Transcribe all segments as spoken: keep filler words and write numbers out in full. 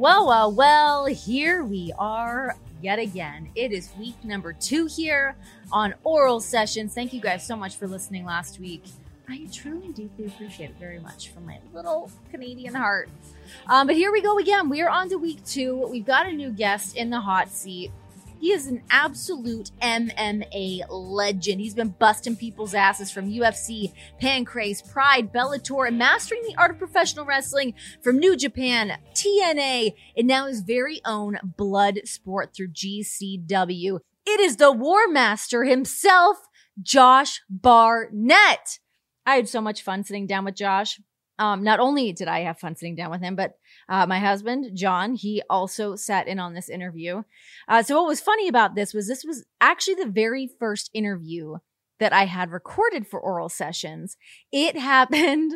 Well, well, well, here we are yet again. It is week number two here on Oral Sessions. Thank you guys so much for listening last week. I truly deeply appreciate it very much from my little Canadian heart. Um, but here we go again. We are on to week two. We've got a new guest in the hot seat. He is an absolute M M A legend. He's been busting people's asses from U F C, Pancrase, Pride, Bellator, and mastering the art of professional wrestling from New Japan, T N A, and now his very own Bloodsport through G C W. It is the War Master himself, Josh Barnett. I had so much fun sitting down with Josh. Um, not only did I have fun sitting down with him, but uh, my husband, John, he also sat in on this interview. Uh, so what was funny about this was this was actually the very first interview that I had recorded for Oral Sessions. It happened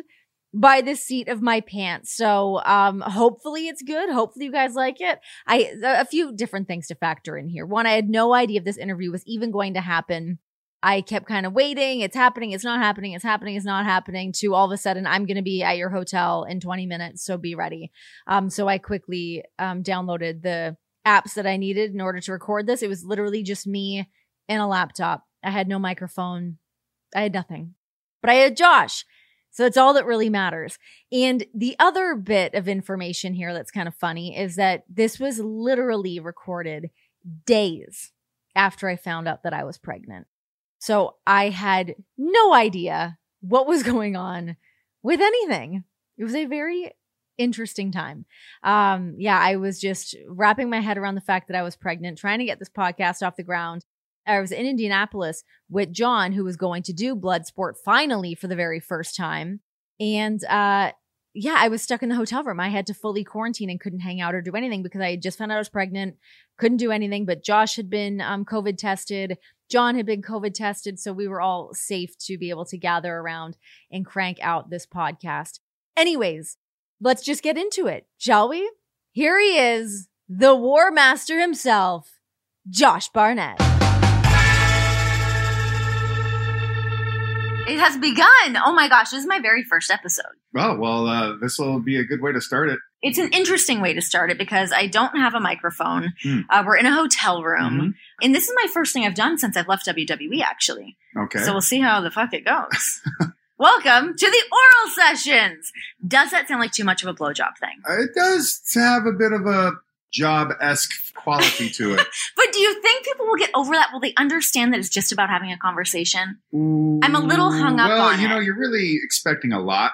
by the seat of my pants. So um, hopefully it's good. Hopefully you guys like it. I a few different things to factor in here. One, I had no idea if this interview was even going to happen. I kept kind of waiting. It's happening. It's not happening. It's happening. It's not happening. To all of a sudden, I'm going to be at your hotel in twenty minutes. So be ready. Um, so I quickly um, downloaded the apps that I needed in order to record this. It was literally just me and a laptop. I had no microphone. I had nothing, but I had Josh. So that's all that really matters. And the other bit of information here that's kind of funny is that this was literally recorded days after I found out that I was pregnant. So I had no idea what was going on with anything. It was a very interesting time. Um, yeah, I was just wrapping my head around the fact that I was pregnant, trying to get this podcast off the ground. I was in Indianapolis with John, who was going to do Bloodsport finally for the very first time. And uh, yeah, I was stuck in the hotel room. I had to fully quarantine and couldn't hang out or do anything because I had just found out I was pregnant, couldn't do anything. But Josh had been um, COVID tested. John had been COVID tested, so we were all safe to be able to gather around and crank out this podcast. Anyways, let's just get into it, shall we? Here he is, the War Master himself, Josh Barnett. It has begun. Oh my gosh, this is my very first episode. Oh, well, uh, this will be a good way to start it. It's an interesting way to start it because I don't have a microphone. Mm. Uh, we're in a hotel room. Mm-hmm. And this is my first thing I've done since I've left W W E, actually. Okay. So we'll see how the fuck it goes. Welcome to the Oral Sessions. Does that sound like too much of a blowjob thing? It does have a bit of a job-esque quality to it. But do you think people will get over that? Will they understand that it's just about having a conversation? Ooh, I'm a little hung up well, on it. Well, you know, you're really expecting a lot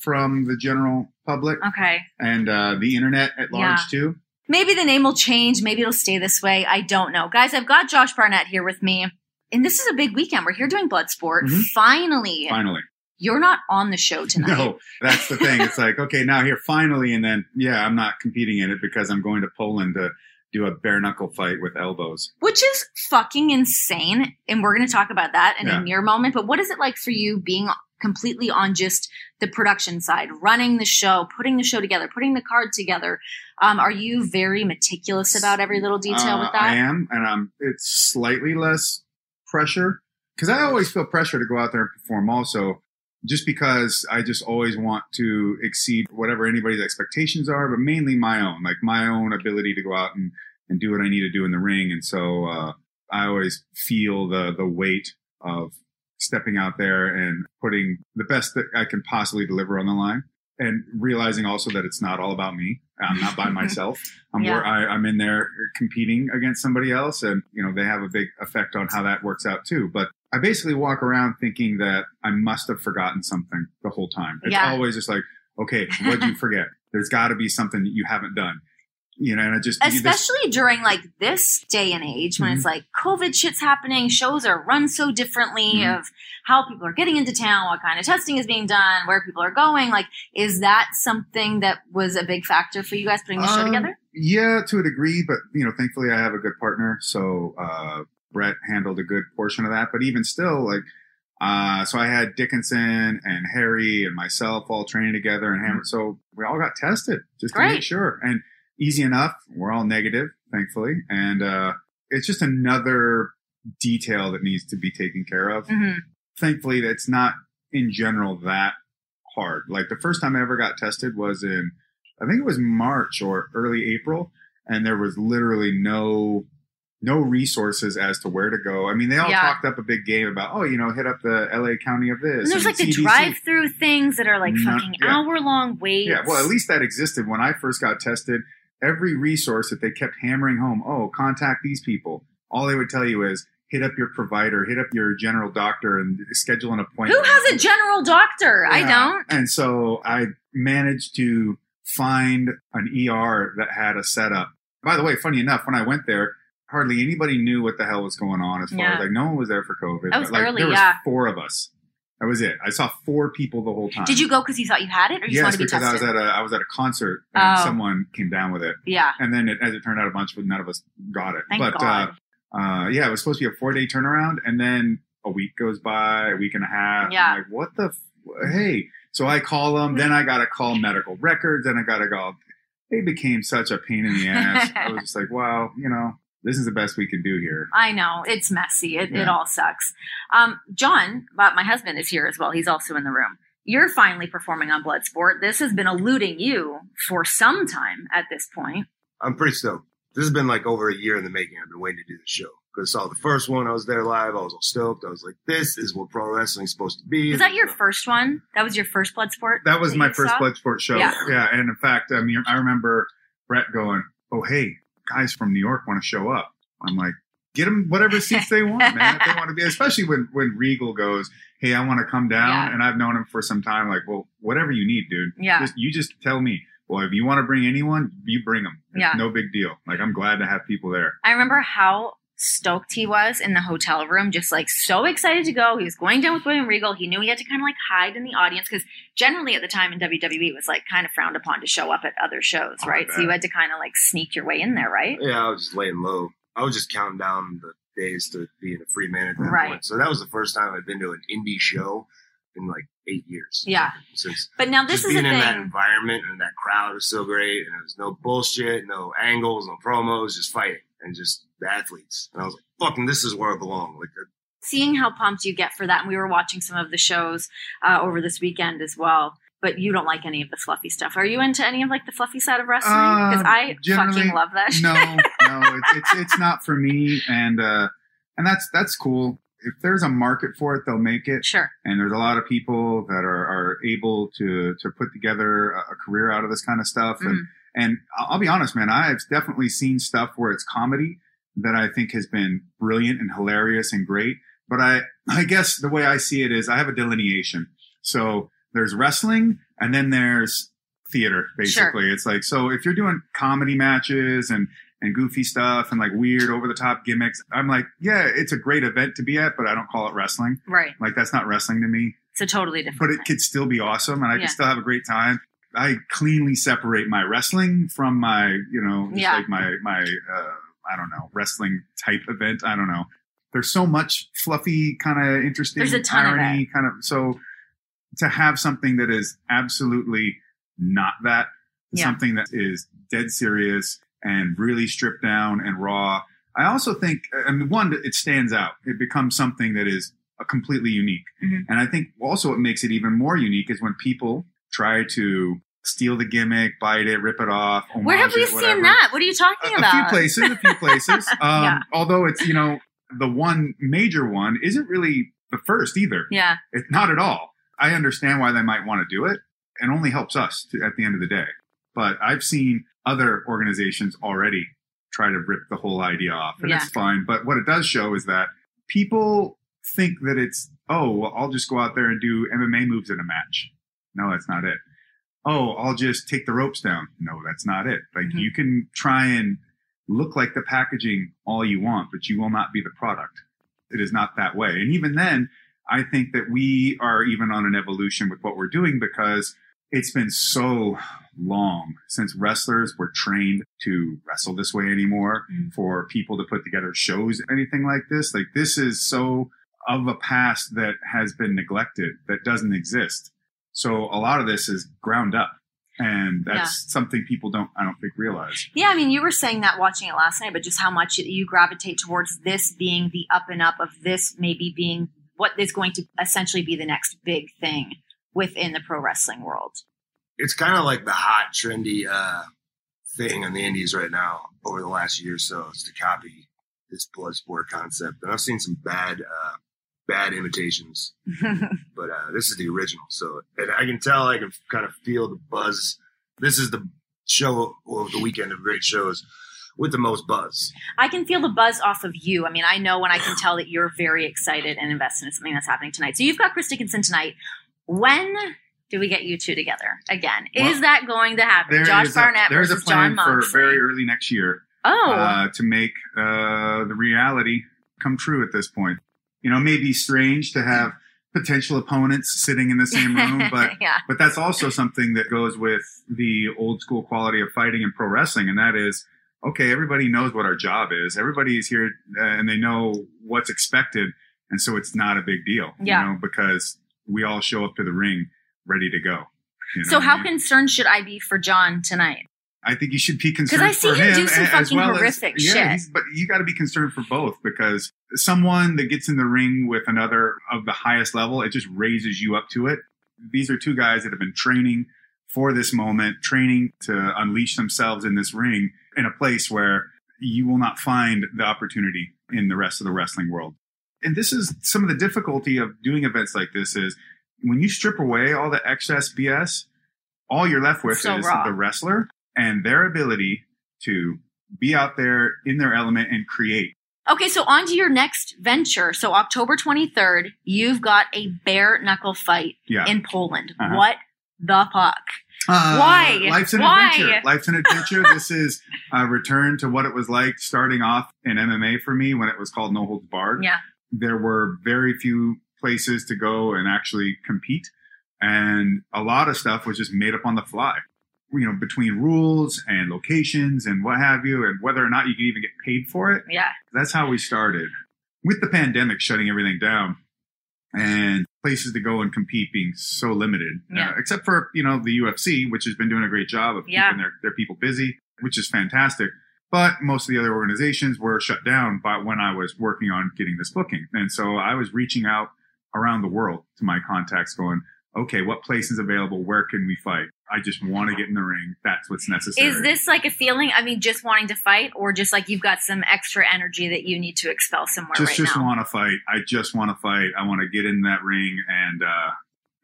from the general public. Okay. And uh, the internet at large, yeah. too. Maybe the name will change. Maybe it'll stay this way. I don't know. Guys, I've got Josh Barnett here with me. And this is a big weekend. We're here doing Bloodsport. Mm-hmm. Finally. Finally. You're not on the show tonight. No, that's the thing. It's like, okay, now here, finally. And then, yeah, I'm not competing in it because I'm going to Poland to do a bare knuckle fight with elbows. Which is fucking insane. And we're going to talk about that in yeah. a near moment. But what is it like for you being completely on just the production side, running the show, putting the show together, putting the card together? Um, are you very meticulous about every little detail uh, with that? I am, and um, it's slightly less pressure because I always feel pressure to go out there and perform also just because I just always want to exceed whatever anybody's expectations are, but mainly my own, like my own ability to go out and, and do what I need to do in the ring. And so uh, I always feel the the weight of stepping out there and putting the best that I can possibly deliver on the line, and realizing also that it's not all about me. I'm not by myself. I'm yeah. where I, I'm in there competing against somebody else. And, you know, they have a big effect on how that works out too. But I basically walk around thinking that I must have forgotten something the whole time. It's yeah. always just like, okay, what'd you forget? There's got to be something that you haven't done. You know, and I just especially this- during like this day and age when mm-hmm. it's like COVID shit's happening, shows are run so differently mm-hmm. of how people are getting into town, what kind of testing is being done, where people are going. Like, is that something that was a big factor for you guys putting the um, show together? Yeah, to a degree. But, you know, thankfully I have a good partner. So uh, Brett handled a good portion of that. But even still, like, uh, so I had Dickinson and Harry and myself all training together. And mm-hmm. so we all got tested just Great. to make sure. And easy enough. We're all negative, thankfully. And uh, it's just another detail that needs to be taken care of. Mm-hmm. Thankfully, it's not in general that hard. Like the first time I ever got tested was in I think it was March or early April, and there was literally no no resources as to where to go. I mean, they all yeah. talked up a big game about, oh, you know, hit up the L A County of this. And there's and like the, the drive-through things that are like Not, fucking yeah. hour-long waits. Yeah, well, at least that existed when I first got tested. Every resource that they kept hammering home, oh, contact these people. All they would tell you is, hit up your provider, hit up your general doctor, and schedule an appointment. Who has a general doctor? Yeah. I don't. And so I managed to find an E R that had a setup. By the way, funny enough, when I went there, hardly anybody knew what the hell was going on as far yeah. as, like, no one was there for COVID. That was like, early, there was yeah. four of us. That was it. I saw four people the whole time. Did you go because you thought you had it, or you yes, wanted to be tested? Yes, because I was at a I was at a concert and oh. someone came down with it. Yeah, and then it, as it turned out, a bunch of none of us got it. Thank but God. Uh, uh, yeah, it was supposed to be a four day turnaround, and then a week goes by, a week and a half. Yeah, I'm like, what the f- hey? So I call them. Then I got to call medical records. Then I got to go. They became such a pain in the ass. I was just like, wow, you know. This is the best we can do here. I know. It's messy. It, yeah. it all sucks. Um, John, my husband, is here as well. He's also in the room. You're finally performing on Bloodsport. This has been eluding you for some time at this point. I'm pretty stoked. This has been like over a year in the making. I've been waiting to do this show. Because I saw the first one. I was there live. I was all stoked. I was like, this is what pro wrestling is supposed to be. Is that your first one? That was your first Bloodsport? That was that my first saw? Bloodsport show. Yeah. yeah. And in fact, I mean, I remember Brett going, oh, hey. Guys from New York want to show up. I'm like, get them whatever seats they want, man. If they want to be, especially when, when Regal goes, hey, I want to come down. Yeah. And I've known him for some time. Like, well, whatever you need, dude. Yeah. Just, you just tell me. Well, if you want to bring anyone, you bring them. It's yeah. no big deal. Like, I'm glad to have people there. I remember how stoked he was in the hotel room, just like so excited to go. He was going down with William Regal. He knew he had to kind of like hide in the audience because generally at the time in W W E it was like kind of frowned upon to show up at other shows, right? So you had to kind of like sneak your way in there, right? Yeah, I was just laying low. I was just counting down the days to being a free man at that right. point. So that was the first time I've been to an indie show in like eight years. Yeah. Since but now this is being a in thing. That environment and that crowd was so great, and there was no bullshit, no angles, no promos, just fighting and just the athletes. And I was like, fucking, this is where I belong. Like, seeing how pumped you get for that. And we were watching some of the shows uh, over this weekend as well, but you don't like any of the fluffy stuff. Are you into any of like the fluffy side of wrestling? Because uh, I fucking love that. No, no, it's, it's, it's not for me. And, uh, and that's, that's cool. If there's a market for it, they'll make it. Sure. And there's a lot of people that are, are able to, to put together a, a career out of this kind of stuff. Mm. And, and I'll be honest, man, I've definitely seen stuff where it's comedy that I think has been brilliant and hilarious and great. But I, I guess the way I see it is I have a delineation. So there's wrestling and then there's theater, basically. Sure. It's like, so if you're doing comedy matches and, and goofy stuff and like weird over the top gimmicks, I'm like, yeah, it's a great event to be at, but I don't call it wrestling. Right. Like that's not wrestling to me. It's a totally different But it thing. Could still be awesome and I yeah. could still have a great time. I cleanly separate my wrestling from my, you know, just yeah. like my, my, uh, I don't know, wrestling type event. I don't know. There's so much fluffy, kind of interesting irony, kind of. So to have something that is absolutely not that, yeah. something that is dead serious and really stripped down and raw. I also think, I mean, one, it stands out. It becomes something that is completely unique. Mm-hmm. And I think also what makes it even more unique is when people try to steal the gimmick, bite it, rip it off. Where have we it, seen that? What are you talking a, about? A few places, a few places. Um, yeah. Although it's, you know, the one major one isn't really the first either. Yeah. It's not at all. I understand why they might want to do it and only helps us to, at the end of the day. But I've seen other organizations already try to rip the whole idea off and yeah. it's fine. But what it does show is that people think that it's, oh, well, I'll just go out there and do M M A moves in a match. No, that's not it. Oh, I'll just take the ropes down. No, that's not it. Like mm-hmm. you can try and look like the packaging all you want, but you will not be the product. It is not that way. And even then, I think that we are even on an evolution with what we're doing because it's been so long since wrestlers were trained to wrestle this way anymore mm-hmm. for people to put together shows, anything like this. Like this is so of a past that has been neglected, that doesn't exist. So a lot of this is ground up, and that's yeah. something people don't, I don't think, realize. Yeah, I mean, you were saying that watching it last night, but just how much you gravitate towards this being the up and up of this maybe being what is going to essentially be the next big thing within the pro wrestling world. it's kind of like the hot, trendy uh, thing on the indies right now over the last year or so is to copy this Bloodsport concept. And I've seen some bad uh, bad imitations, but uh, this is the original. So and I can tell, I can kind of feel the buzz. This is the show or the weekend of great shows with the most buzz. I can feel the buzz off of you. I mean, I know when I can tell that you're very excited and invested in something that's happening tonight. So you've got Chris Dickinson tonight. When do we get you two together again? Well, is that going to happen? Josh Barnett a, there's versus a plan John Moxley for very early next year. Oh, uh, to make uh, the reality come true at this point. You know, it may be strange to have potential opponents sitting in the same room, but yeah. but that's also something that goes with the old school quality of fighting and pro wrestling, and that is, okay, everybody knows what our job is. Everybody's here uh, and they know what's expected. And so it's not a big deal, yeah. you know, because we all show up to the ring ready to go. You know so how I mean? concerned should I be for John tonight? I think you should be concerned for him. Because I see him, him do some as fucking well horrific as, shit. Yeah, but you got to be concerned for both, because someone that gets in the ring with another of the highest level, it just raises you up to it. These are two guys that have been training for this moment, training to unleash themselves in this ring in a place where you will not find the opportunity in the rest of the wrestling world. And this is some of the difficulty of doing events like this is when you strip away all the excess B S, all you're left with so is raw. The wrestler and their ability to be out there in their element and create. Okay, so on to your next venture. So October twenty-third, you've got a bare knuckle fight yeah. in Poland. Uh-huh. What the fuck? Uh, Why? Life's an Why? adventure. Life's an adventure. This is a return to what it was like starting off in M M A for me when it was called No Holds Barred. Yeah. There were very few places to go and actually compete. And a lot of stuff was just made up on the fly, you know, between rules and locations and what have you, and whether or not you could even get paid for it. Yeah. That's how we started. With the pandemic shutting everything down and places to go and compete being so limited, yeah. uh, except for, you know, the U F C, which has been doing a great job of yeah. keeping their, their people busy, which is fantastic. But most of the other organizations were shut down by when I was working on getting this booking. And so I was reaching out around the world to my contacts going, okay, what place is available? Where can we fight? I just want to get in the ring. That's what's necessary. Is this like a feeling, I mean, just wanting to fight, or just like you've got some extra energy that you need to expel somewhere just, right just now? Just want to fight. I just want to fight. I want to get in that ring and uh,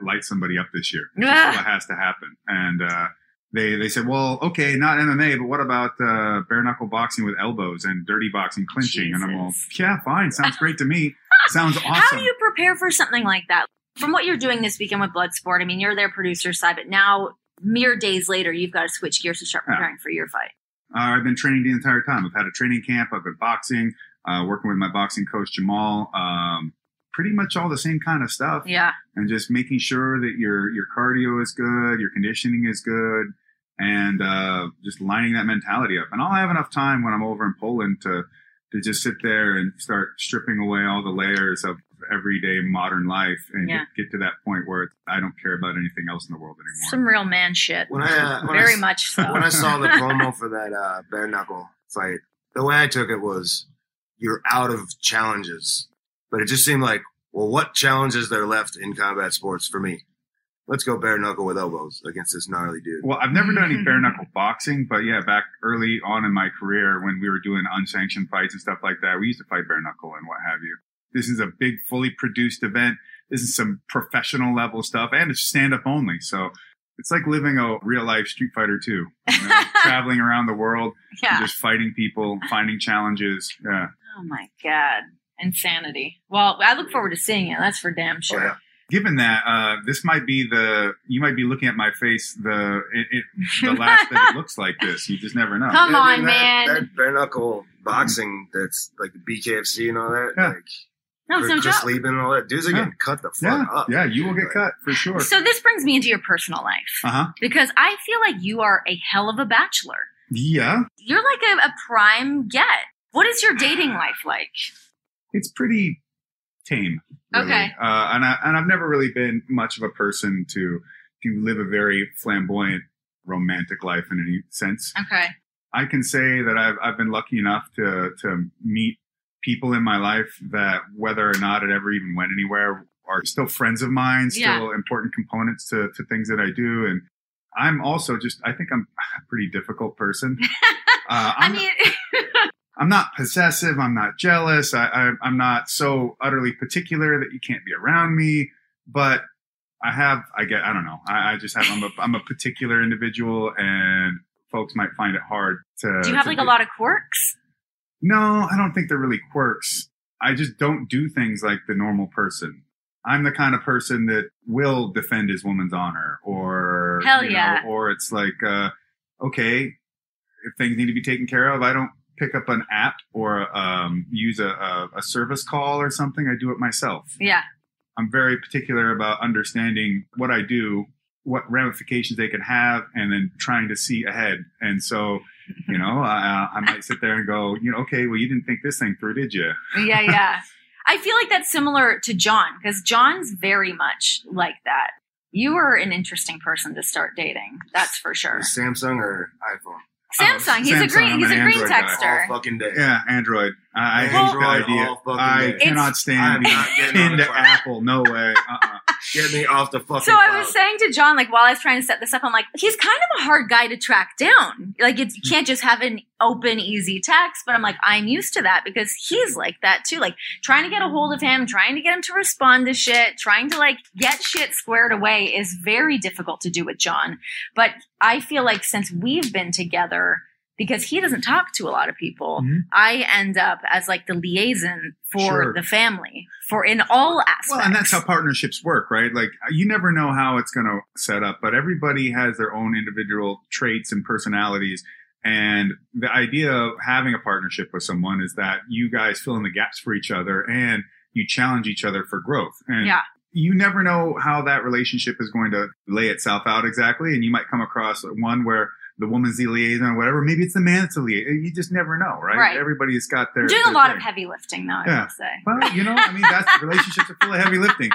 light somebody up this year. That's what has to happen. And uh, they, they said, well, okay, not M M A, but what about uh, bare-knuckle boxing with elbows and dirty boxing clinching? Jesus. And I'm all, yeah, fine. Sounds great to me. Sounds awesome. How do you prepare for something like that? From what you're doing this weekend with Bloodsport, I mean, you're their producer side, but now – mere days later, you've got to switch gears to start preparing yeah. for your fight. Uh, I've been training the entire time. I've had a training camp. I've been boxing, uh, working with my boxing coach, Jamal. Um, pretty much all the same kind of stuff. Yeah. And just making sure that your your cardio is good, your conditioning is good, and uh, just lining that mentality up. And I'll have enough time when I'm over in Poland to to just sit there and start stripping away all the layers of everyday modern life and yeah. get, get to that point where I don't care about anything else in the world anymore. Some real man shit. When I, uh, when Very I, much so. When I saw the promo for that uh, bare knuckle fight, the way I took it was you're out of challenges. But it just seemed like, well, what challenges there left in combat sports for me? Let's go bare knuckle with elbows against this gnarly dude. Well, I've never done any bare knuckle boxing, but yeah, back early on in my career when we were doing unsanctioned fights and stuff like that, we used to fight bare knuckle and what have you. This is a big, fully produced event. This is some professional level stuff, and it's stand-up only. So it's like living a real-life Street Fighter two, you know, traveling around the world, yeah. just fighting people, finding challenges. Yeah. Oh, my God. Insanity. Well, I look forward to seeing it. That's for damn sure. Oh, yeah. Given that, uh, this might be the – you might be looking at my face the it, it, the last that it looks like this. You just never know. Come yeah, on, dude, that, man. That bare-knuckle boxing that's like the B K F C and all that, yeah. like – No, it's no Chris joke. Lieben and all that. Dude's are yeah. getting cut the fuck yeah. up. Yeah, you will get like, cut for sure. So this brings me into your personal life. Uh-huh. Because I feel like you are a hell of a bachelor. Yeah. You're like a, a prime get. What is your dating life like? It's pretty tame. Really. Okay. Uh, and, I, and I've never really been much of a person to, to live a very flamboyant romantic life in any sense. Okay. I can say that I've, I've been lucky enough to, to meet people in my life that, whether or not it ever even went anywhere, are still friends of mine, still yeah. important components to, to things that I do. And I'm also just, I think I'm a pretty difficult person. Uh, I mean, I'm not possessive. I'm not jealous. I, I, I'm not so utterly particular that you can't be around me, but I have, I get, I don't know. I, I just have, I'm a, I'm a particular individual, and folks might find it hard to. Do you have like be, a lot of quirks? No, I don't think they're really quirks. I just don't do things like the normal person. I'm the kind of person that will defend his woman's honor, or, Hell yeah. know, or it's like, uh, okay, if things need to be taken care of, I don't pick up an app or um, use a, a, a service call or something. I do it myself. Yeah. I'm very particular about understanding what I do, what ramifications they can have, and then trying to see ahead. And so, you know, I, I might sit there and go, you know, okay, well, you didn't think this thing through, did you? Yeah, yeah. I feel like that's similar to John, because John's very much like that. You are an interesting person to start dating. That's for sure. Samsung or iPhone? Samsung. Oh, he's Samsung, a green. I'm he's a green Android texter. All fucking day. Yeah, Android. I, I well, hate Android the idea. All fucking I day. cannot stand into Apple. No way. Uh-uh. Get me off the fucking. So cloud. I was saying to John, like while I was trying to set this up, I'm like, he's kind of a hard guy to track down. Like it's, you can't just have an open, easy text. But I'm like, I'm used to that because he's like that too. Like trying to get a hold of him, trying to get him to respond to shit, trying to like get shit squared away is very difficult to do with John. But I feel like since we've been together, because he doesn't talk to a lot of people, mm-hmm. I end up as like the liaison for sure. the family for in all aspects. Well, and that's how partnerships work, right? Like you never know how it's going to set up, but everybody has their own individual traits and personalities. And the idea of having a partnership with someone is that you guys fill in the gaps for each other and you challenge each other for growth. And yeah. you never know how that relationship is going to lay itself out exactly. And you might come across one where the woman's the liaison or whatever. Maybe it's the man's the liaison. You just never know, right? right. Everybody's got their... I'm doing their a lot thing. of heavy lifting, though, I yeah. will say. Well, you know, I mean, that's relationships are full of heavy lifting.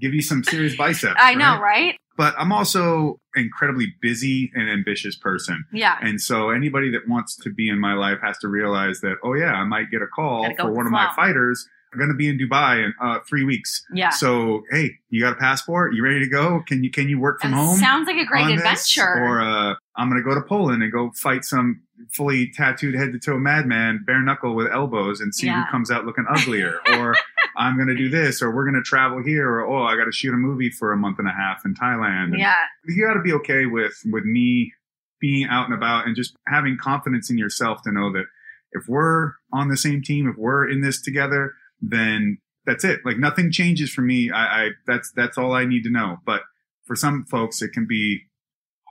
Give you some serious biceps. I right? know, right? But I'm also an incredibly busy and ambitious person. Yeah. And so anybody that wants to be in my life has to realize that, oh, yeah, I might get a call go for one of my fighters. I'm going to be in Dubai in uh, three weeks. Yeah. So, hey, you got a passport? You ready to go? Can you can you work from that home? Sounds like a great adventure. Or uh, I'm going to go to Poland and go fight some fully tattooed head-to-toe madman, bare knuckle with elbows, and see yeah. who comes out looking uglier. Or I'm going to do this, or we're going to travel here, or oh, I got to shoot a movie for a month and a half in Thailand. And yeah. You got to be okay with with me being out and about and just having confidence in yourself to know that if we're on the same team, if we're in this together, then that's it. Like nothing changes for me. I, I that's that's all I need to know. But for some folks, it can be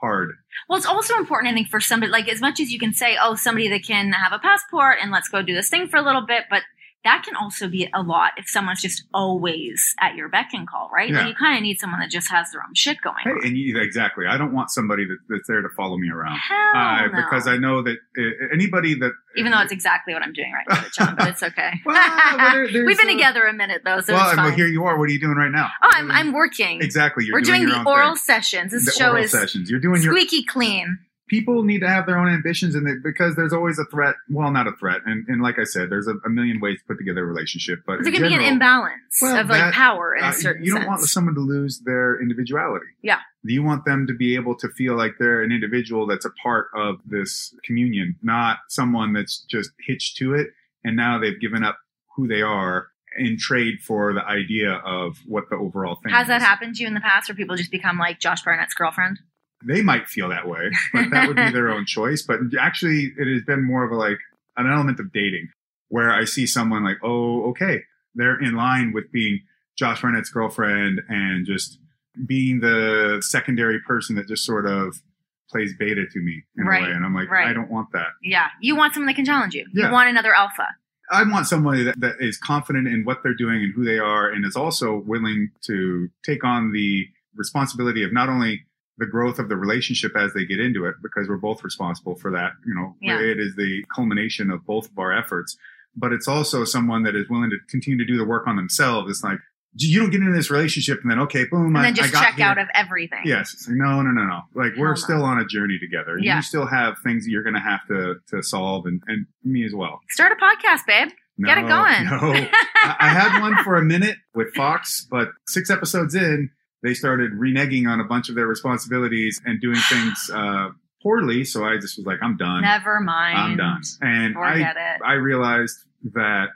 hard. Well, it's also important, I think, for somebody like as much as you can say, oh, somebody that can have a passport and let's go do this thing for a little bit. But that can also be a lot if someone's just always at your beck and call, right? Yeah. Like you kind of need someone that just has their own shit going hey, on. And you, exactly. I don't want somebody that, that's there to follow me around. Hell uh, no. Because I know that uh, anybody that... Even though it's exactly what I'm doing right now, John, but it's okay. Well, we've been uh, together a minute, though, so well, it's fine. Well, here you are. What are you doing right now? Oh, I'm, I'm working. Exactly. You're We're doing, doing your the oral thing. sessions. This the show oral is sessions. You're doing squeaky your- clean. People need to have their own ambitions, and they, because there's always a threat. Well, not a threat, and, and like I said, there's a, a million ways to put together a relationship. But there's going to be an imbalance well, of like that, power in uh, a certain. You don't sense. want someone to lose their individuality. Yeah, you want them to be able to feel like they're an individual that's a part of this communion, not someone that's just hitched to it, and now they've given up who they are in trade for the idea of what the overall thing. Has is. that happened to you in the past, where people just become like Josh Barnett's girlfriend? They might feel that way, but that would be their own choice. But actually, it has been more of a, like an element of dating where I see someone like, oh, okay, they're in line with being Josh Barnett's girlfriend and just being the secondary person that just sort of plays beta to me in right, a way. And I'm like, right. I don't want that. Yeah. You want someone that can challenge you. Yeah. You want another alpha. I want somebody that, that is confident in what they're doing and who they are and is also willing to take on the responsibility of not only the growth of the relationship as they get into it, because we're both responsible for that. You know, yeah. It is the culmination of both of our efforts, but it's also someone that is willing to continue to do the work on themselves. It's like, you don't get into this relationship and then, okay, boom. And I, then just I got check here. out of everything. Yes. It's like, no, no, no, no. Like Hell we're no. still on a journey together. Yeah. You still have things that you're going to have to to solve and, and me as well. Start a podcast, babe. No, Get it going. No. I, I had one for a minute with Fox, but six episodes in, they started reneging on a bunch of their responsibilities and doing things uh, poorly. So I just was like, I'm done. Never mind. I'm done. And Forget I, it. I realized that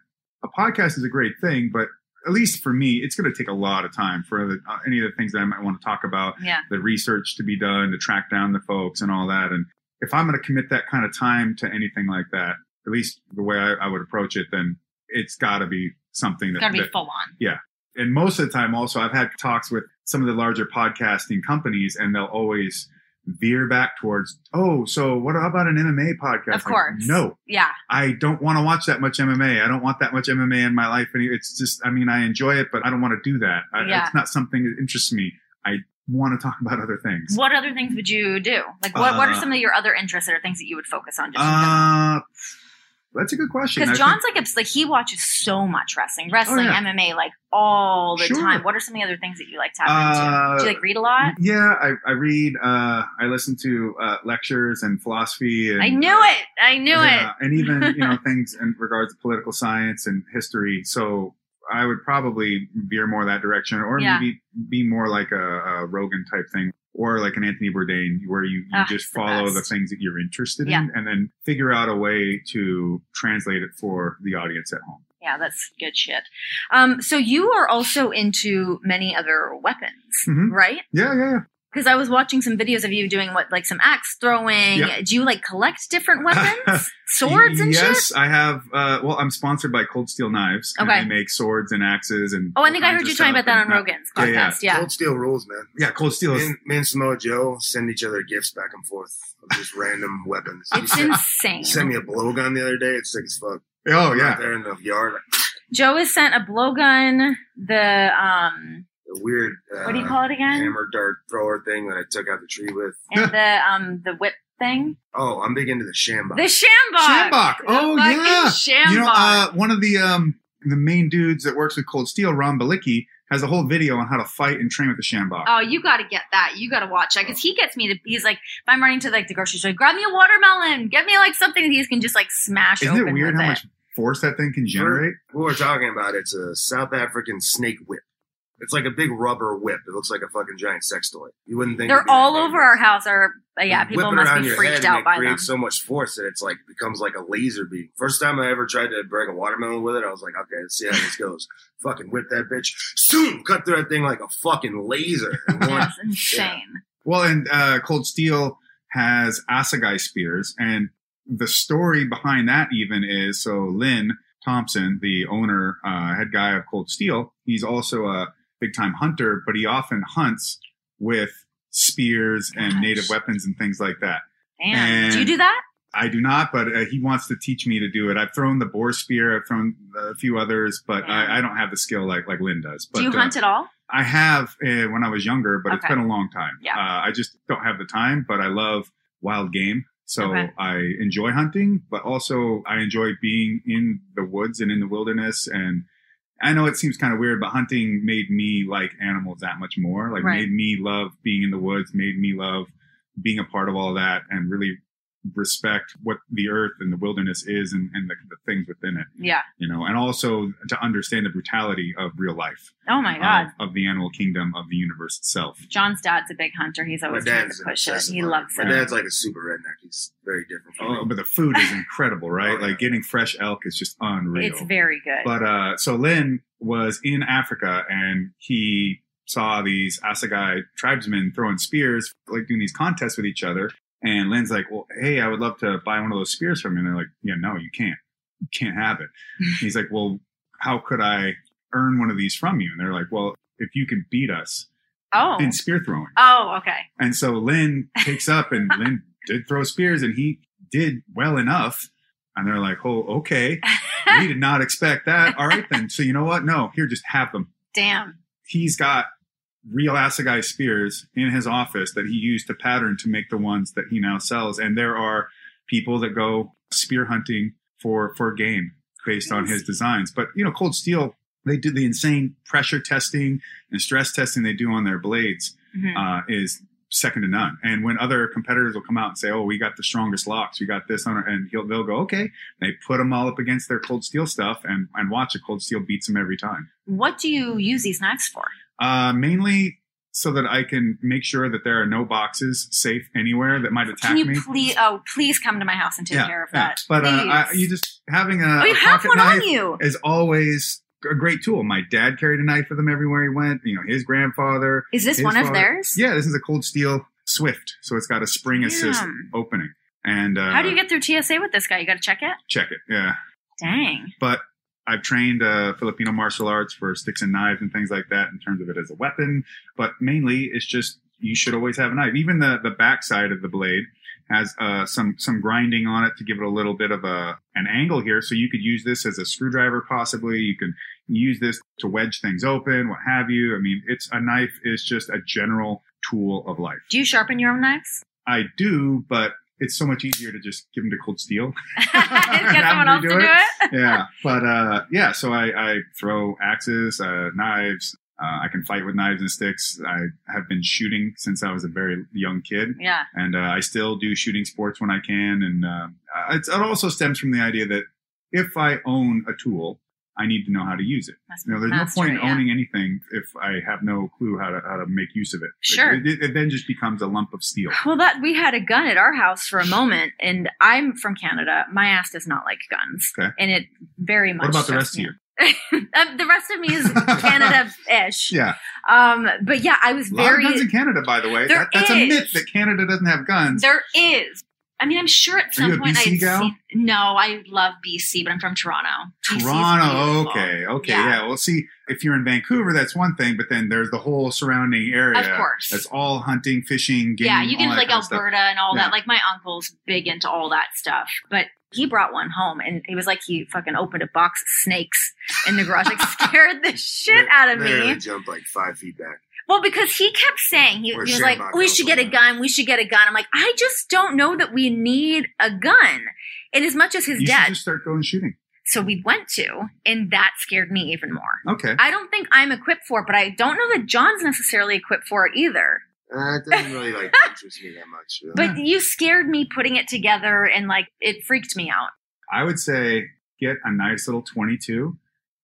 a podcast is a great thing, but at least for me, it's going to take a lot of time for the, uh, any of the things that I might want to talk about, yeah. the research to be done, to track down the folks and all that. And if I'm going to commit that kind of time to anything like that, at least the way I, I would approach it, then it's got to be something that's got to be that, full on. Yeah. And most of the time also, I've had talks with some of the larger podcasting companies, and they'll always veer back towards, oh, so what about an M M A podcast? Of course. Like, no. Yeah. I don't want to watch that much M M A. I don't want that much M M A in my life. And it's just, I mean, I enjoy it, but I don't want to do that. I, yeah. It's not something that interests me. I want to talk about other things. What other things would you do? Like, what, uh, what are some of your other interests or things that you would focus on? Just uh, that's a good question. Because John's think, like, like, he watches so much wrestling, wrestling, oh, yeah. M M A, like all the sure. time. What are some of the other things that you like to tap into? Do you like read a lot? Yeah, I, I read. Uh, I listen to uh, lectures and philosophy. And, I knew uh, it. I knew yeah, it. And even, you know, things in regards to political science and history. So I would probably veer more that direction, or yeah. maybe be more like a, a Rogan type thing. Or like an Anthony Bourdain, where you, you oh, just follow the, the things that you're interested yeah. in, and then figure out a way to translate it for the audience at home. Yeah, that's good shit. Um, so you are also into many other weapons, mm-hmm. right? Yeah, yeah, yeah. Because I was watching some videos of you doing what, like some axe throwing. Yep. Do you like collect different weapons? Swords and yes, shit? Yes, I have. Uh, well, I'm sponsored by Cold Steel Knives. Okay. And they make swords and axes. And oh, I think I heard you talking about that on Rogan's podcast. Yeah, yeah. yeah. Cold Steel rules, man. Yeah, Cold Steel. Me and, me and Samoa Joe send each other gifts back and forth of just random weapons. It's he insane. Sent, he sent me a blowgun the other day. It's sick as fuck. Oh, I'm yeah. Right there in the yard. Joe has sent a blowgun, the... um. weird uh, what do you call it again? Hammer dart thrower thing that I took out the tree with. And the um the whip thing. Oh, I'm big into the shambok. The shambok. Shambok. Oh the yeah. Shambok. You know, uh, one of the um the main dudes that works with Cold Steel, Ron Balicki, has a whole video on how to fight and train with the shambok. Oh, you got to get that. You got to watch that, because he gets me to. He's like, if I'm running to like the grocery store, grab me a watermelon, get me like something that he can just like smash. Isn't open it weird how it. much force that thing can generate? What we're talking about, it's a South African snake whip. It's like a big rubber whip. It looks like a fucking giant sex toy. You wouldn't think they're all over our house. Or yeah, people must be freaked out by them. It creates so much force that it's like becomes like a laser beam. First time I ever tried to break a watermelon with it, I was like, okay, let's see how this goes. Fucking whip that bitch. Zoom, cut through that thing like a fucking laser. That's insane. Yeah. Well, and uh, Cold Steel has assegai spears, and the story behind that even is so Lynn Thompson, the owner, uh, head guy of Cold Steel, he's also a big time hunter, but he often hunts with spears and Gosh. native weapons and things like that. Damn. And do you do that? I do not, but uh, he wants to teach me to do it. I've thrown the boar spear, I've thrown a few others, but I, I don't have the skill like like Lynn does. But, do you uh, hunt at all? I have uh, when I was younger, but okay. it's been a long time. Yeah. Uh, I just don't have the time, but I love wild game. So okay. I enjoy hunting, but also I enjoy being in the woods and in the wilderness. And I know it seems kind of weird, but hunting made me like animals that much more. Like right. made me love being in the woods, made me love being a part of all that, and really respect what the earth and the wilderness is, and, and the, the things within it. Yeah. You know, and also to understand the brutality of real life. Oh my God. Of, of the animal kingdom, of the universe itself. John's dad's a big hunter. He's always trying to push it. He loves it. My dad's like a super redneck. He's very different from Oh, me. But the food is incredible, right? Oh, yeah. Like getting fresh elk is just unreal. It's very good. But uh, so Lynn was in Africa, and he saw these assegai tribesmen throwing spears, like doing these contests with each other. And Lynn's like, well, hey, I would love to buy one of those spears from you. And they're like, yeah, no, you can't. You can't have it. And he's like, well, how could I earn one of these from you? And they're like, well, if you can beat us oh. in spear throwing. Oh, okay. And so Lynn takes up, and Lynn did throw spears, and he did well enough. And they're like, oh, okay. We did not expect that. All right, then. So you know what? No, here, just have them. Damn. He's got real assegai spears in his office that he used to pattern to make the ones that he now sells. And there are people that go spear hunting for, for game based yes. on his designs. But, you know, Cold Steel, they do the insane pressure testing and stress testing they do on their blades mm-hmm. uh, is second to none. And when other competitors will come out and say, oh, we got the strongest locks, we got this on our, and he'll, they'll go, okay. They put them all up against their Cold Steel stuff, and, and watch it. Cold Steel beats them every time. What do you use these knives for? Uh, mainly so that I can make sure that there are no boxes safe anywhere that might attack me. Can you please, oh, please come to my house and take yeah, care of yeah. that. But uh, I, you just having a, oh, you a have pocket one knife on you. Is always a great tool. My dad carried a knife with him everywhere he went. You know, his grandfather. Is this one father. of theirs? Yeah, this is a Cold Steel Swift. So it's got a spring Damn. assist opening. And uh, how do you get through T S A with this guy? You got to check it? Check it, yeah. Dang. But I've trained uh, Filipino martial arts for sticks and knives and things like that in terms of it as a weapon. But mainly, it's just you should always have a knife. Even the, the backside of the blade has uh, some some grinding on it to give it a little bit of a an angle here. So you could use this as a screwdriver possibly. You can use this to wedge things open, what have you. I mean, it's a knife is just a general tool of life. Do you sharpen your own knives? I do, but it's so much easier to just give them to Cold Steel. Get someone else to do it. Yeah. But, uh, yeah, so I, I throw axes, uh, knives. Uh, I can fight with knives and sticks. I have been shooting since I was a very young kid. Yeah. And uh, I still do shooting sports when I can. And uh, it's, it also stems from the idea that if I own a tool, I need to know how to use it. That's, you know, there's that's no point true, in owning yeah. anything if I have no clue how to how to make use of it. Sure. It, it, it then just becomes a lump of steel. Well, that we had a gun at our house for a moment, and I'm from Canada. My ass does not like guns. Okay. And it very much... What about the rest me. of you? The rest of me is Canada-ish. Yeah. Um, but yeah, I was a lot very... Of guns in Canada, by the way. There that, that's is. a myth that Canada doesn't have guns. There is. I mean, I'm sure at some point I see. No, I love B C, but I'm from Toronto. Toronto, okay, okay, yeah. yeah. Well, see, if you're in Vancouver, that's one thing, but then there's the whole surrounding area. Of course, that's all hunting, fishing, game. Yeah, you can like Alberta and all that. Like my uncle's big into all that stuff, but he brought one home, and it was like he fucking opened a box of snakes in the garage. Like scared the shit out of me. Literally jumped like five feet back. Well, because he kept saying, he, he was like, we should get a gun, we should get a gun. I'm like, I just don't know that we need a gun. And as much as his you dad. You should just start going shooting. So we went to, and that scared me even more. Okay. I don't think I'm equipped for it, but I don't know that John's necessarily equipped for it either. Uh, it doesn't really, like, interest me that much. Really. But you scared me putting it together, and, like, it freaked me out. I would say get a nice little twenty-two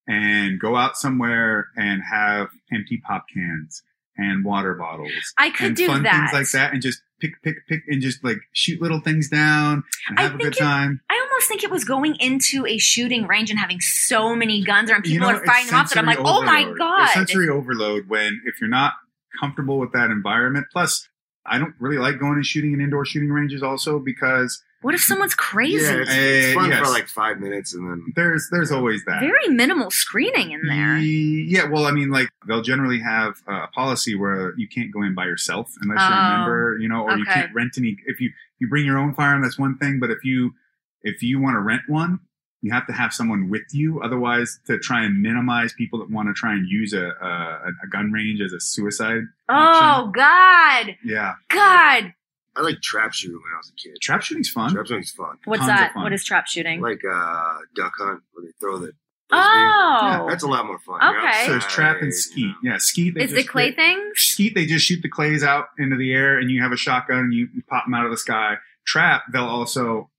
and go out somewhere and have empty pop cans. And water bottles. I could and do fun that. Things like that, and just pick, pick, pick, and just like shoot little things down and have I think a good it, time. I almost think it was going into a shooting range and having so many guns around people you know, are firing them off that I'm like, overload. oh my God. It's sensory overload when if you're not comfortable with that environment. Plus, I don't really like going and shooting in indoor shooting ranges also because. What if someone's crazy? Yeah, it's, it's fun uh, yes. for like five minutes and then... There's there's always that. Very minimal screening in there. Yeah, well, I mean, like, they'll generally have a policy where you can't go in by yourself unless oh, you're a member, you know, or okay. you can't rent any... If you, you bring your own firearm, that's one thing, but if you if you want to rent one, you have to have someone with you. Otherwise, to try and minimize people that want to try and use a, a, a gun range as a suicide Oh, option. God! Yeah. God! I like trap shooting when I was a kid. Trap shooting's fun. Trap shooting's fun. What's Tons that? Fun. What is trap shooting? Like uh, duck hunt where they throw the. Oh, yeah, that's a lot more fun. Okay. Outside, so there's trap and skeet. You know. Yeah, skeet. They is just, the clay they, thing? Skeet, they just shoot the clays out into the air, and you have a shotgun, and you pop them out of the sky. Trap, they'll also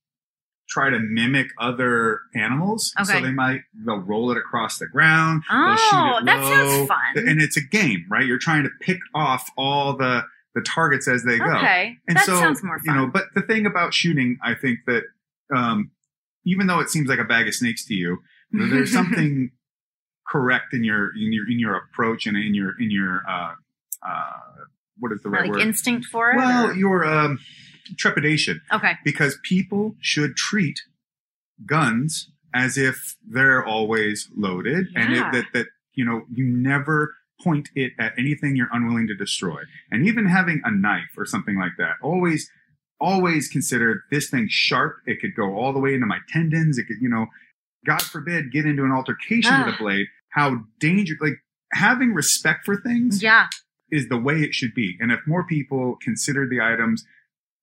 try to mimic other animals. Okay. So they might they'll roll it across the ground. Oh, they'll shoot it that low. Sounds fun. And it's a game, right? You're trying to pick off all the. the targets as they go. Okay. And that so, sounds more fun. You know, but the thing about shooting, I think that um, even though it seems like a bag of snakes to you, there's something correct in your, in your, in your approach and in your, in your, uh, uh, what is the right like word? Instinct for it? Well, or? your um, trepidation. Okay. Because people should treat guns as if they're always loaded yeah. and it, that, that, you know, you never point it at anything you're unwilling to destroy. And even having a knife or something like that, always, always consider this thing sharp. It could go all the way into my tendons. It could, you know, God forbid, get into an altercation Ugh. with a blade. How dangerous, like having respect for things yeah. is the way it should be. And if more people considered the items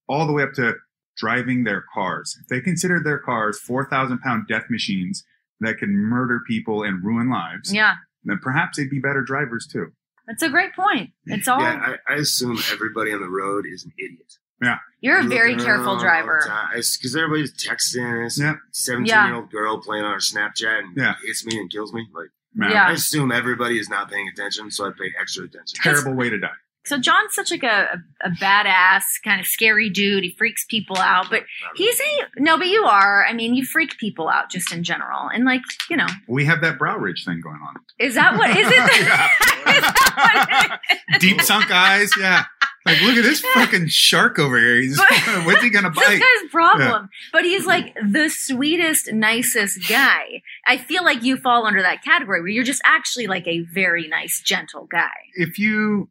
all the way up to driving their cars, if they considered their cars four thousand pound death machines that can murder people and ruin lives. Yeah. Then perhaps they'd be better drivers, too. That's a great point. It's all... Yeah, I, I assume everybody on the road is an idiot. Yeah. You're a I'm very careful driver. Because everybody's texting. This yeah. seventeen-year-old girl playing on her Snapchat and yeah. hits me and kills me. Like, yeah. I assume everybody is not paying attention, so I pay extra attention. Terrible way to die. So John's such like a, a badass kind of scary dude. He freaks people out, but he's a, no, but you are. I mean, you freak people out just in general. And like, you know, we have that brow ridge thing going on. Is that what, is it? Is that what it is? Deep sunk eyes. Yeah. Like, look at this fucking shark over here. He's just, when's he going to bite? This guy's problem. Yeah. But he's like the sweetest, nicest guy. I feel like you fall under that category where you're just actually like a very nice, gentle guy. If you...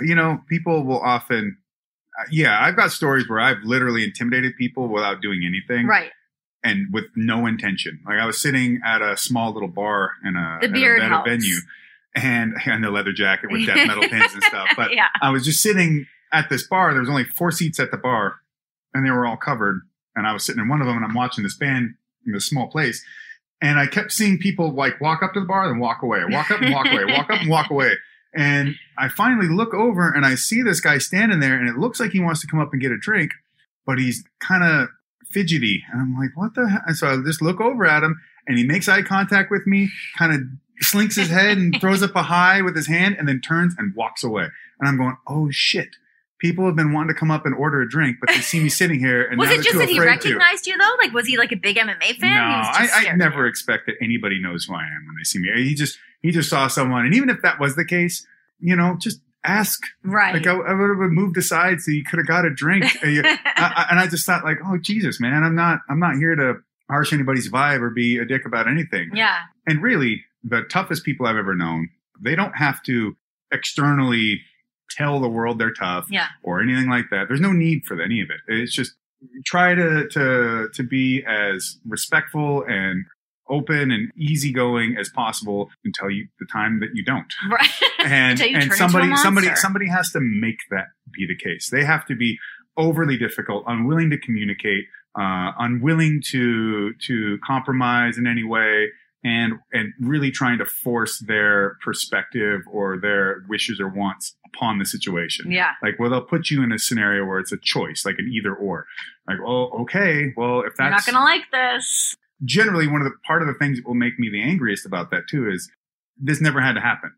You know, people will often, yeah, I've got stories where I've literally intimidated people without doing anything. Right. And with no intention. Like I was sitting at a small little bar in a, the beard at a venue and, and the leather jacket with death metal pins and stuff. But yeah. I was just sitting at this bar. There was only four seats at the bar and they were all covered. And I was sitting in one of them and I'm watching this band in this small place. And I kept seeing people like walk up to the bar and walk away, walk up and walk away, walk up and walk away. And I finally look over and I see this guy standing there and it looks like he wants to come up and get a drink, but he's kind of fidgety. And I'm like, what the heck? So I just look over at him and he makes eye contact with me, kind of slinks his head and throws up a high with his hand and then turns and walks away. And I'm going, oh shit. People have been wanting to come up and order a drink, but they see me sitting here. And was now it just that he recognized to. You though? Like, was he like a big M M A fan? No, was just I, I never expect that anybody knows who I am when they see me. He just he just saw someone, and even if that was the case, you know, just ask. Right. Like I, I would have moved aside so you could have got a drink. I, I, and I just thought, like, oh Jesus, man, I'm not I'm not here to harsh anybody's vibe or be a dick about anything. Yeah. And really, the toughest people I've ever known, they don't have to externally tell the world they're tough yeah. or anything like that. There's no need for any of it. It's just try to, to, to be as respectful and open and easygoing as possible until you, the time that you don't. Right. And, and somebody, somebody, somebody has to make that be the case. They have to be overly difficult, unwilling to communicate, uh, unwilling to, to compromise in any way. And and really trying to force their perspective or their wishes or wants upon the situation. Yeah. Like, well, they'll put you in a scenario where it's a choice, like an either or. Like, oh, okay, well, if that's... You're not going to like this. Generally, one of the part of the things that will make me the angriest about that, too, is this never had to happen.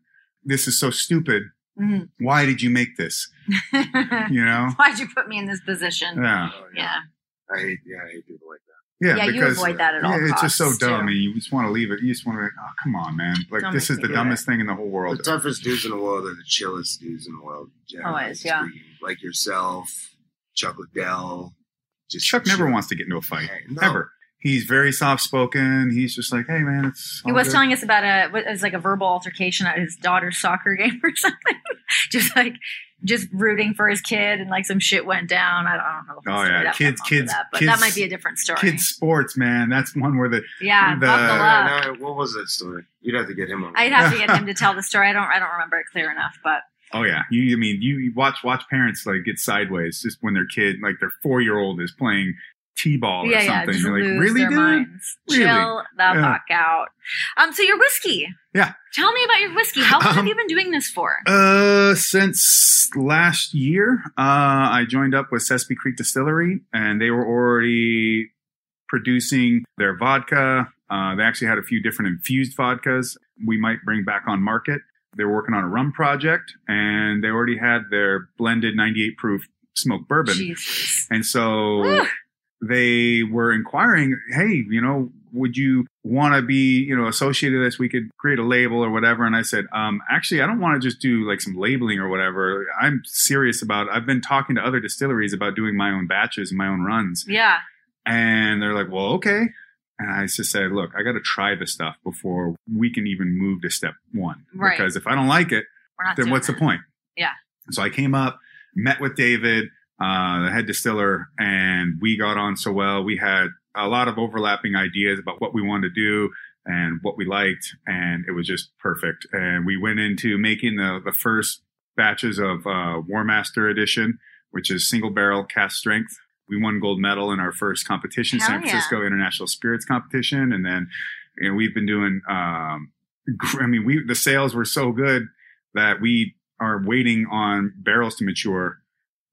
This is so stupid. Mm-hmm. Why did you make this? You know? Why'd you put me in this position? Yeah. Oh, yeah. yeah. I hate, yeah, I hate people like that. Yeah, yeah, because you avoid that at all yeah, it's costs, just so dumb. Too. And you just want to leave it. You just want to be like, oh, come on, man. Like, don't this is the dumbest that. Thing in the whole world. The toughest dudes in the world are the chillest dudes in the world. Always, yeah. Like yourself, Chuck Liddell. Just Chuck chill. Never wants to get into a fight, yeah, no. ever. He's very soft-spoken. He's just like, hey, man, it's all He was good. Telling us about a, it was like a verbal altercation at his daughter's soccer game or something. Just like... Just rooting for his kid and like some shit went down. I don't, I don't know. If oh yeah, that kids, kids, that, but kids, that might be a different story. Kids sports, man. That's one where the yeah. The, yeah no, what was that story? You'd have to get him. Over I'd have to get him to tell the story. I don't. I don't remember it clear enough. But oh yeah, you. I mean, you, you watch watch parents like get sideways just when their kid, like their four year old, is playing t-ball yeah, or something. Yeah, you're like, really, dude? Really? Chill the yeah. fuck out. Um, so your whiskey. Yeah. Tell me about your whiskey. How long um, have you been doing this for? Uh, since last year, uh, I joined up with Sespe Creek Distillery, and they were already producing their vodka. Uh, they actually had a few different infused vodkas we might bring back on market. They were working on a rum project, and they already had their blended ninety-eight proof smoked bourbon. Jesus. And so... Woo. They were inquiring, hey, you know, would you want to be, you know, associated with this? We could create a label or whatever. And I said, um, actually, I don't want to just do like some labeling or whatever. I'm serious about it. I've been talking to other distilleries about doing my own batches and my own runs. Yeah. And they're like, well, okay. And I just said, look, I got to try this stuff before we can even move to step one. Right. Because if I don't like it, then what's that. The point? Yeah. So I came up, met with David, Uh, the head distiller, and we got on so well. We had a lot of overlapping ideas about what we wanted to do and what we liked, and it was just perfect. And we went into making the, the first batches of uh, War Master Edition, which is single barrel cast strength. We won gold medal in our first competition, Hell San Francisco yeah. International Spirits Competition. And then you know, we've been doing, um, I mean, we the sales were so good that we are waiting on barrels to mature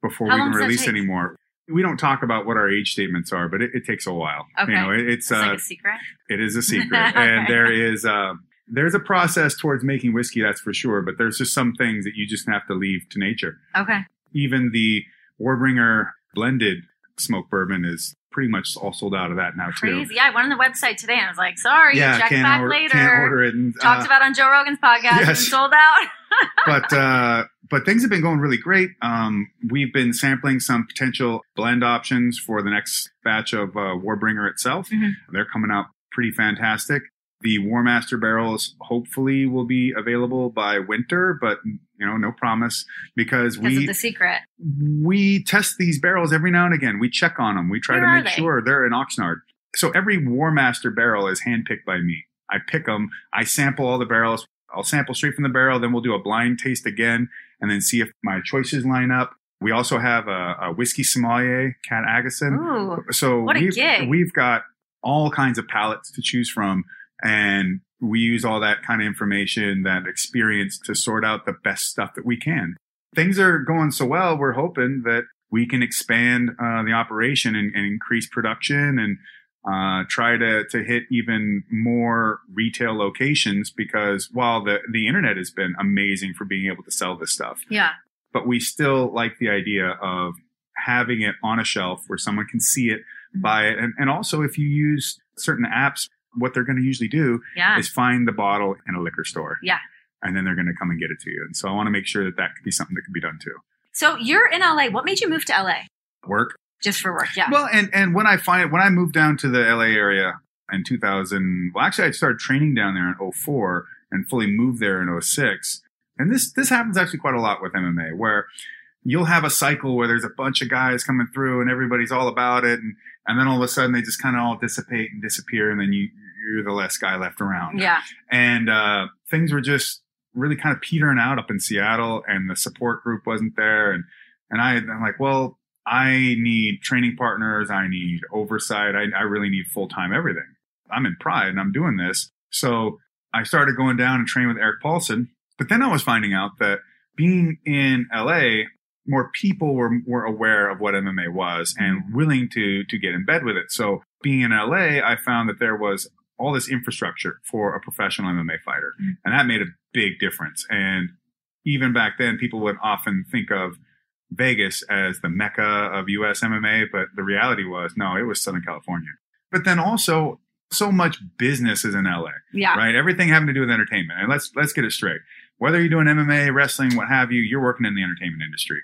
before How we can release anymore. We don't talk about what our age statements are, but it, it takes a while. Okay. You know, it, it's, it's uh, like a secret. It is a secret. And there is, uh, There's a process towards making whiskey, that's for sure. But there's just some things that you just have to leave to nature. Okay. Even the Warbringer blended smoked bourbon is pretty much all sold out of that now. Crazy. Too. Yeah, I went on the website today and I was like, sorry, yeah, check back or- later. Can't order it. And, uh, talked about on Joe Rogan's podcast. Yes. And sold out. But uh, but things have been going really great. Um, we've been sampling some potential blend options for the next batch of uh, Warbringer itself. Mm-hmm. They're coming out pretty fantastic. The War Master barrels hopefully will be available by winter, but you know, no promise because, because we of the secret. We test these barrels every now and again. We check on them. We try Where to make sure they're in Oxnard. So every War Master barrel is handpicked by me. I pick them. I sample all the barrels. I'll sample straight from the barrel. Then we'll do a blind taste again and then see if my choices line up. We also have a, a whiskey sommelier, Kat Agasson. Ooh, so what a we've, gig. We've got all kinds of palettes to choose from. And we use all that kind of information, that experience to sort out the best stuff that we can. Things are going so well. We're hoping that we can expand uh, the operation and, and increase production and uh, try to, to hit even more retail locations because while the, the internet has been amazing for being able to sell this stuff. Yeah. But we still like the idea of having it on a shelf where someone can see it, mm-hmm. buy it. And, and also if you use certain apps, what they're going to usually do yeah. is find the bottle in a liquor store. Yeah. And then they're going to come and get it to you. And so I want to make sure that that could be something that could be done too. So you're in L A. What made you move to L A? Work. Just for work. Yeah. Well, and, and when I find when I moved down to the L A area in two thousand, well, actually I started training down there in oh four and fully moved there in oh six. And this, this happens actually quite a lot with M M A where you'll have a cycle where there's a bunch of guys coming through and everybody's all about it. And, and then all of a sudden they just kind of all dissipate and disappear. And then you, you're the last guy left around. Yeah. And uh, things were just really kind of petering out up in Seattle and the support group wasn't there. And, and I, I'm like, well, I need training partners. I need oversight. I, I really need full-time everything. I'm in Pride and I'm doing this. So I started going down and training with Eric Paulson. But then I was finding out that being in L A, more people were were aware of what M M A was and mm-hmm. willing to to get in bed with it. So being in L A, I found that there was all this infrastructure for a professional M M A fighter. Mm-hmm. And that made a big difference. And even back then, people would often think of Vegas as the mecca of U S M M A. But the reality was, no, it was Southern California. But then also, so much business is in L A, yeah. right? Everything having to do with entertainment. And let's let's get it straight. Whether you're doing M M A, wrestling, what have you, you're working in the entertainment industry.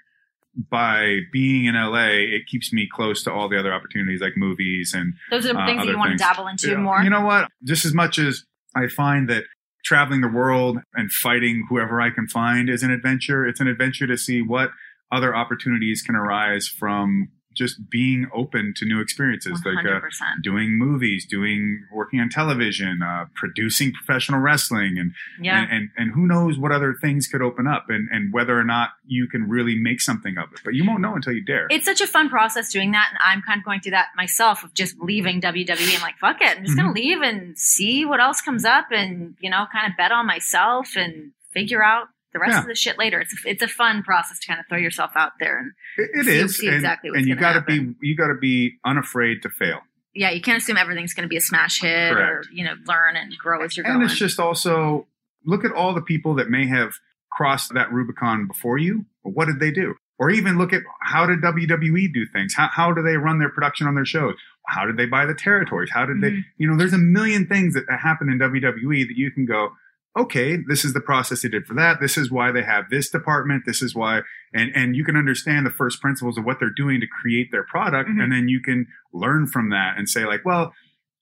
By being in L A, it keeps me close to all the other opportunities like movies and those are the things uh, that you want things. to dabble into yeah. more. You know what? Just as much as I find that traveling the world and fighting whoever I can find is an adventure, it's an adventure to see what other opportunities can arise from just being open to new experiences. one hundred percent. Like uh, doing movies, doing working on television, uh, producing professional wrestling and, yeah. and, and, and who knows what other things could open up and, and whether or not you can really make something of it, but you won't know until you dare. It's such a fun process doing that. And I'm kind of going through that myself of just leaving W W E. I'm like, fuck it. I'm just mm-hmm. going to leave and see what else comes up and, you know, kind of bet on myself and figure out the rest yeah. of the shit later. It's a, it's a fun process to kind of throw yourself out there and it, it see, is. see exactly and, what's going to happen. And you got to be unafraid to fail. Yeah, you can't assume everything's going to be a smash hit Correct. or, you know, learn and grow as you're and going. And it's just also, look at all the people that may have crossed that Rubicon before you. What did they do? Or even look at how did W W E do things? How how do they run their production on their shows? How did they buy the territories? How did mm-hmm. they, you know, there's a million things that happen in W W E that you can go, okay, this is the process they did for that. This is why they have this department. This is why, and, and you can understand the first principles of what they're doing to create their product. Mm-hmm. And then you can learn from that and say like, well,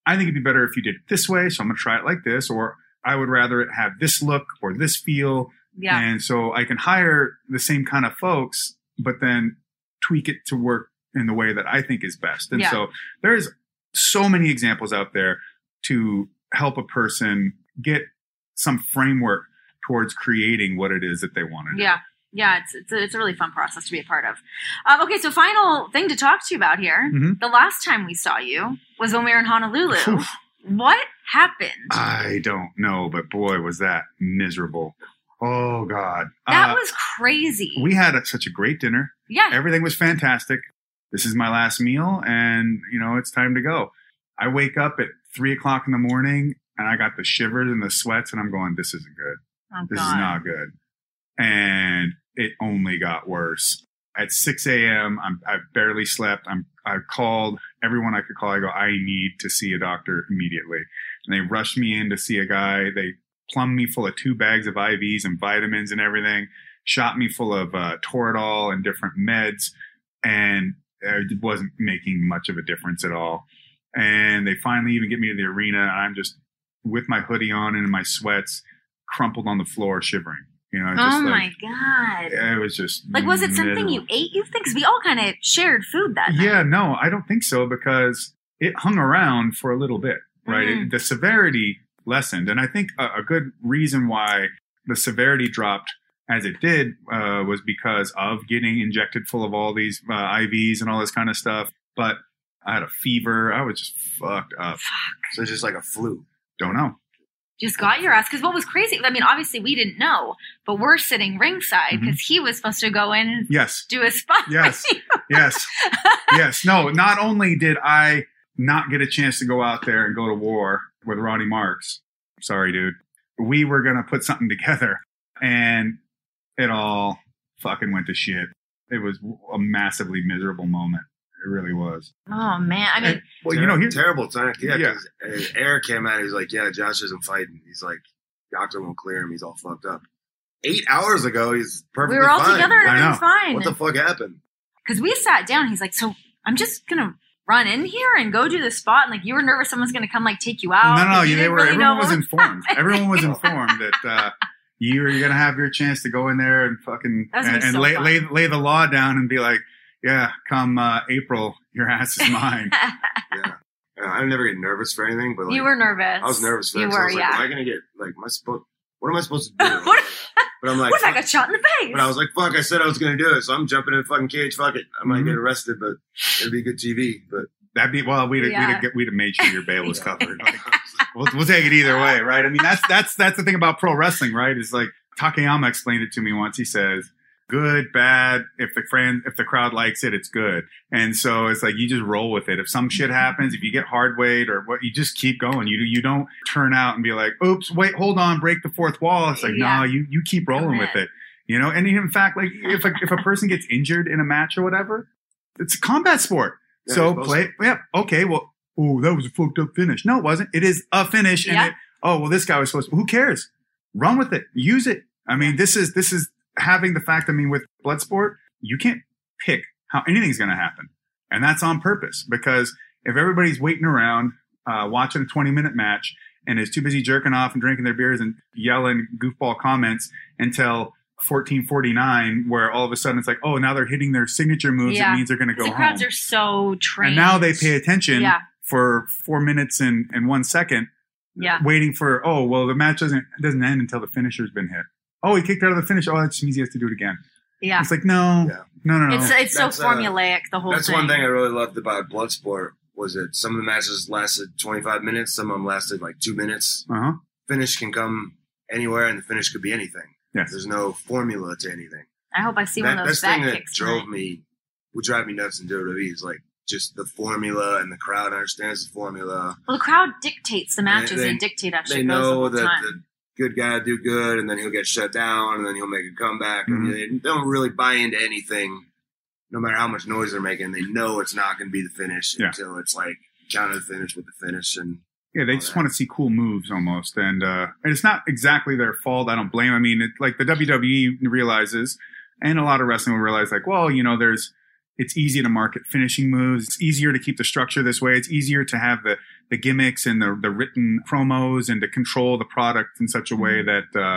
I think it'd be better if you did it this way. So I'm going to try it like this, or I would rather it have this look or this feel. Yeah. And so I can hire the same kind of folks, but then tweak it to work in the way that I think is best. And yeah. so there's so many examples out there to help a person get some framework towards creating what it is that they want to do. Yeah. Yeah. It's, it's, a, it's a really fun process to be a part of. Um, okay. So final thing to talk to you about here. Mm-hmm. The last time we saw you was when we were in Honolulu. Oof. What happened? I don't know, but boy, was that miserable. Oh God. That uh, was crazy. We had a, such a great dinner. Yeah. Everything was fantastic. This is my last meal and you know, it's time to go. I wake up at three o'clock in the morning and I got the shivers and the sweats, and I'm going, this isn't good. Oh, this God. is not good. And it only got worse. At six a.m., I'm, I barely slept. I'm, I called everyone I could call. I go, I need to see a doctor immediately. And they rushed me in to see a guy. They plumbed me full of two bags of I Vs and vitamins and everything, shot me full of uh, Toradol and different meds, and it wasn't making much of a difference at all. And they finally even get me to the arena, and I'm just with my hoodie on and in my sweats, crumpled on the floor, shivering. You know, just oh like, my God. It was just. Like, was it something middle. you ate, you think? Because we all kind of shared food that night. Yeah, no, I don't think so, because it hung around for a little bit, right? Mm. It, the severity lessened. And I think a, a good reason why the severity dropped as it did uh, was because of getting injected full of all these uh, I Vs and all this kind of stuff. But I had a fever. I was just fucked up. Fuck. So it's just like a flu. Don't know. Just got your ass. Because what was crazy, I mean, obviously we didn't know, but we're sitting ringside because mm-hmm. he was supposed to go in and yes. do a spot. Yes, yes, yes. No, not only did I not get a chance to go out there and go to war with Ronnie Marks, sorry, dude, we were going to put something together, and it all fucking went to shit. It was a massively miserable moment. It really was. Oh, man. I mean, and, well, ter- you know, here's terrible time. Yeah. yeah. Eric came out. He's like, yeah, Josh isn't fighting. He's like, doctor won't clear him. He's all fucked up. Eight hours ago, he's perfectly fine. We were all fine. together and everything's fine. What the fuck happened? Because we sat down. He's like, so I'm just going to run in here and go do the spot. And like, you were nervous someone's going to come like take you out. No, no. You they were, really everyone was informed. Everyone was informed that uh, you were going to have your chance to go in there and fucking and, and so lay, lay, lay the law down and be like, yeah, come uh, April, your ass is mine. yeah. I never get nervous for anything, but like, you were nervous. I was nervous for you were, I was yeah. like, am I gonna get like my sp- what am I supposed to do? What? But I'm like, what if I got shot in the face? But I was like, fuck, I said I was gonna do it, so I'm jumping in a fucking cage, fuck it. I might mm-hmm. get arrested, but it'd be good T V. But that'd be well, we'd have yeah. we'd have made sure your bail was covered. Like, we'll, we'll take it either way, right? I mean that's that's that's the thing about pro wrestling, right? It's like Takeyama explained it to me once. He says, good, bad. If the friend, if the crowd likes it, it's good. And so it's like you just roll with it. If some shit happens, if you get hard weight or what, you just keep going. You you don't turn out and be like, "Oops, wait, hold on, break the fourth wall." It's like yeah. no, you you keep rolling with it, you know. And in fact, like if a, if a person gets injured in a match or whatever, it's a combat sport. Yeah, so play. To. Yeah. Okay. Well, oh, that was a fucked up finish. No, it wasn't. It is a finish. Yeah. And it, oh well, this guy was supposed to. Who cares? Run with it. Use it. I mean, this is this is. Having the fact, I mean, with Bloodsport, you can't pick how anything's going to happen. And that's on purpose, because if everybody's waiting around, uh, watching a twenty minute match and is too busy jerking off and drinking their beers and yelling goofball comments until fourteen forty-nine, where all of a sudden it's like, oh, now they're hitting their signature moves. Yeah. It means they're going to go home. The crowds are so trained. And now they pay attention yeah. for four minutes and, and one second yeah. waiting for, oh, well, the match doesn't, doesn't end until the finisher's been hit. Oh, he kicked out of the finish. Oh, that just means he has to do it again. Yeah. It's like, no, yeah. no, no, no. It's, it's so formulaic, uh, the whole that's thing. That's one thing I really loved about Bloodsport was that some of the matches lasted twenty-five minutes. Some of them lasted like two minutes. Uh-huh. Finish can come anywhere, and the finish could be anything. Yes. There's no formula to anything. I hope I see that, one of those back kicks. That thing that drove tonight. me, would drive me nuts in W W E is like just the formula, and the crowd understands the formula. Well, the crowd dictates the matches and, they, and dictate how shit goes all the time. The, good guy do good, and then he'll get shut down, and then he'll make a comeback. Mm-hmm. And they don't really buy into anything, no matter how much noise they're making. They know it's not going to be the finish yeah. until it's like counter the finish with the finish. And yeah, they just that. want to see cool moves almost. And, uh, and it's not exactly their fault. I don't blame. I mean, it, like the W W E realizes, and a lot of wrestling will realize, like, well, you know, there's it's easy to market finishing moves. It's easier to keep the structure this way. It's easier to have the the gimmicks and the, the written promos, and to control the product in such a way that uh,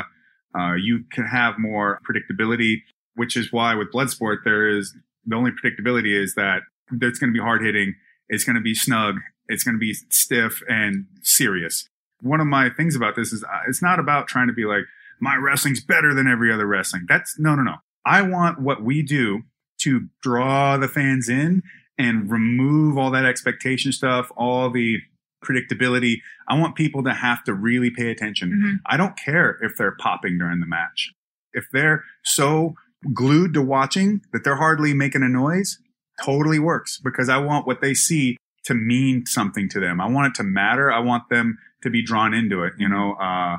uh, you can have more predictability, which is why with Bloodsport, there is the only predictability is that it's going to be hard hitting. It's going to be snug. It's going to be stiff and serious. One of my things about this is it's not about trying to be like, my wrestling's better than every other wrestling. That's no, no, no. I want what we do to draw the fans in and remove all that expectation stuff, all the predictability. I want people to have to really pay attention. Mm-hmm. I don't care if they're popping during the match. If they're so glued to watching that they're hardly making a noise, totally works, because I want what they see to mean something to them. I want it to matter. I want them to be drawn into it. You know, uh,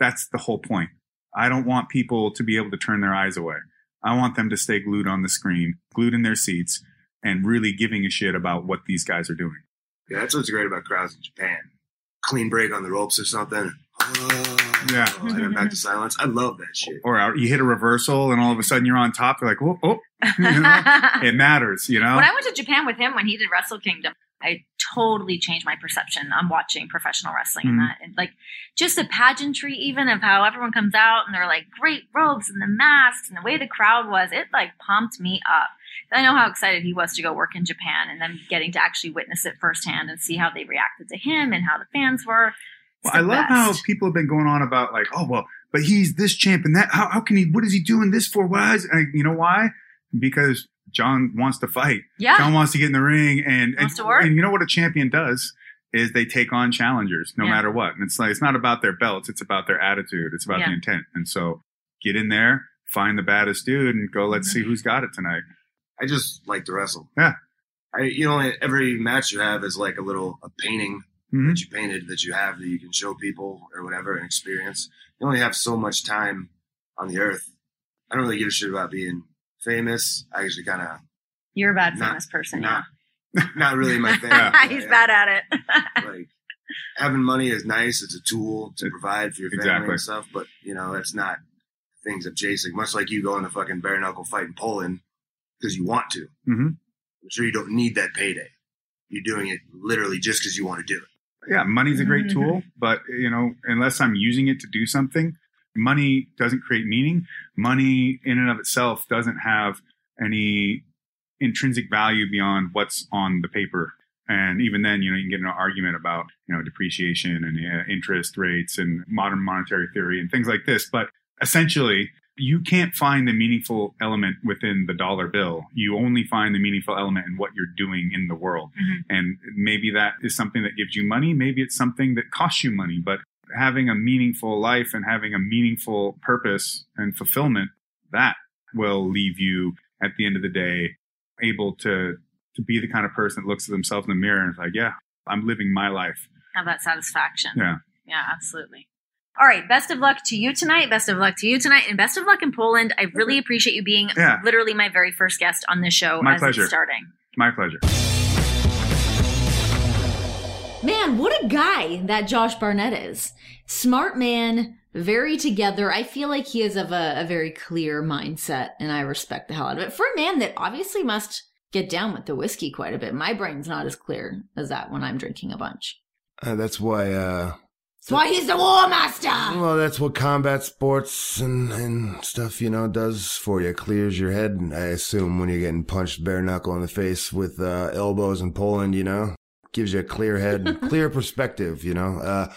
that's the whole point. I don't want people to be able to turn their eyes away. I want them to stay glued on the screen, glued in their seats, and really giving a shit about what these guys are doing. Yeah, that's what's great about crowds in Japan. Clean break on the ropes or something. Oh, yeah. And then back to silence. I love that shit. Or you hit a reversal and all of a sudden you're on top. You're like, oh, oh. You know? It matters, you know? When I went to Japan with him when he did Wrestle Kingdom, I totally changed my perception on watching professional wrestling mm-hmm. and that. And like just the pageantry even of how everyone comes out and they're like great robes and the masks and the way the crowd was, it like pumped me up. I know how excited he was to go work in Japan and then getting to actually witness it firsthand and see how they reacted to him and how the fans were. Well, I love best. How people have been going on about like, oh, well, but he's this champ and that. How, how can he, what is he doing this for? Why is, and you know why? Because John wants to fight. Yeah. John wants to get in the ring. And, and, and you know what a champion does is they take on challengers no yeah. matter what. And it's like, it's not about their belts. It's about their attitude. It's about yeah. the intent. And so get in there, find the baddest dude and go, let's mm-hmm. see who's got it tonight. I just like to wrestle. Yeah. I, you know, every match you have is like a little a painting mm-hmm. that you painted that you have that you can show people or whatever and experience. You only have so much time on the earth. I don't really give a shit about being famous. I usually kind of... You're a bad not, famous person. Not, yeah. Not really my thing. He's yeah. bad at it. Like, having money is nice. It's a tool to provide for your family exactly. and stuff. But, you know, that's not things I'm chasing. Much like you going to fucking bare knuckle fight in Poland. Because you want to. Mm-hmm. I'm sure you don't need that payday. You're doing it literally just because you want to do it. Yeah, money's a great tool, but you know, unless I'm using it to do something, money doesn't create meaning. Money in and of itself doesn't have any intrinsic value beyond what's on the paper. And even then, you know, you can get in an argument about, you know, depreciation and uh, interest rates and modern monetary theory and things like this. But essentially, you can't find the meaningful element within the dollar bill. You only find the meaningful element in what you're doing in the world. Mm-hmm. And maybe that is something that gives you money. Maybe it's something that costs you money. But having a meaningful life and having a meaningful purpose and fulfillment, that will leave you at the end of the day able to, to be the kind of person that looks at themselves in the mirror and is like, yeah, I'm living my life. Have that satisfaction. Yeah. Yeah, absolutely. All right. Best of luck to you tonight. Best of luck to you tonight. And best of luck in Poland. I really appreciate you being yeah. literally my very first guest on this show. My as pleasure. It's starting. My pleasure. Man, what a guy that Josh Barnett is. Smart man, very together. I feel like he is of a, a very clear mindset, and I respect the hell out of it. For a man that obviously must get down with the whiskey quite a bit. My brain's not as clear as that when I'm drinking a bunch. Uh, that's why... Uh... That's why he's the war master. Well, that's what combat sports and, and stuff, you know, does for you. It clears your head, I assume, when you're getting punched bare knuckle in the face with uh, elbows in Poland, you know. Gives you a clear head, clear perspective, you know. Uh,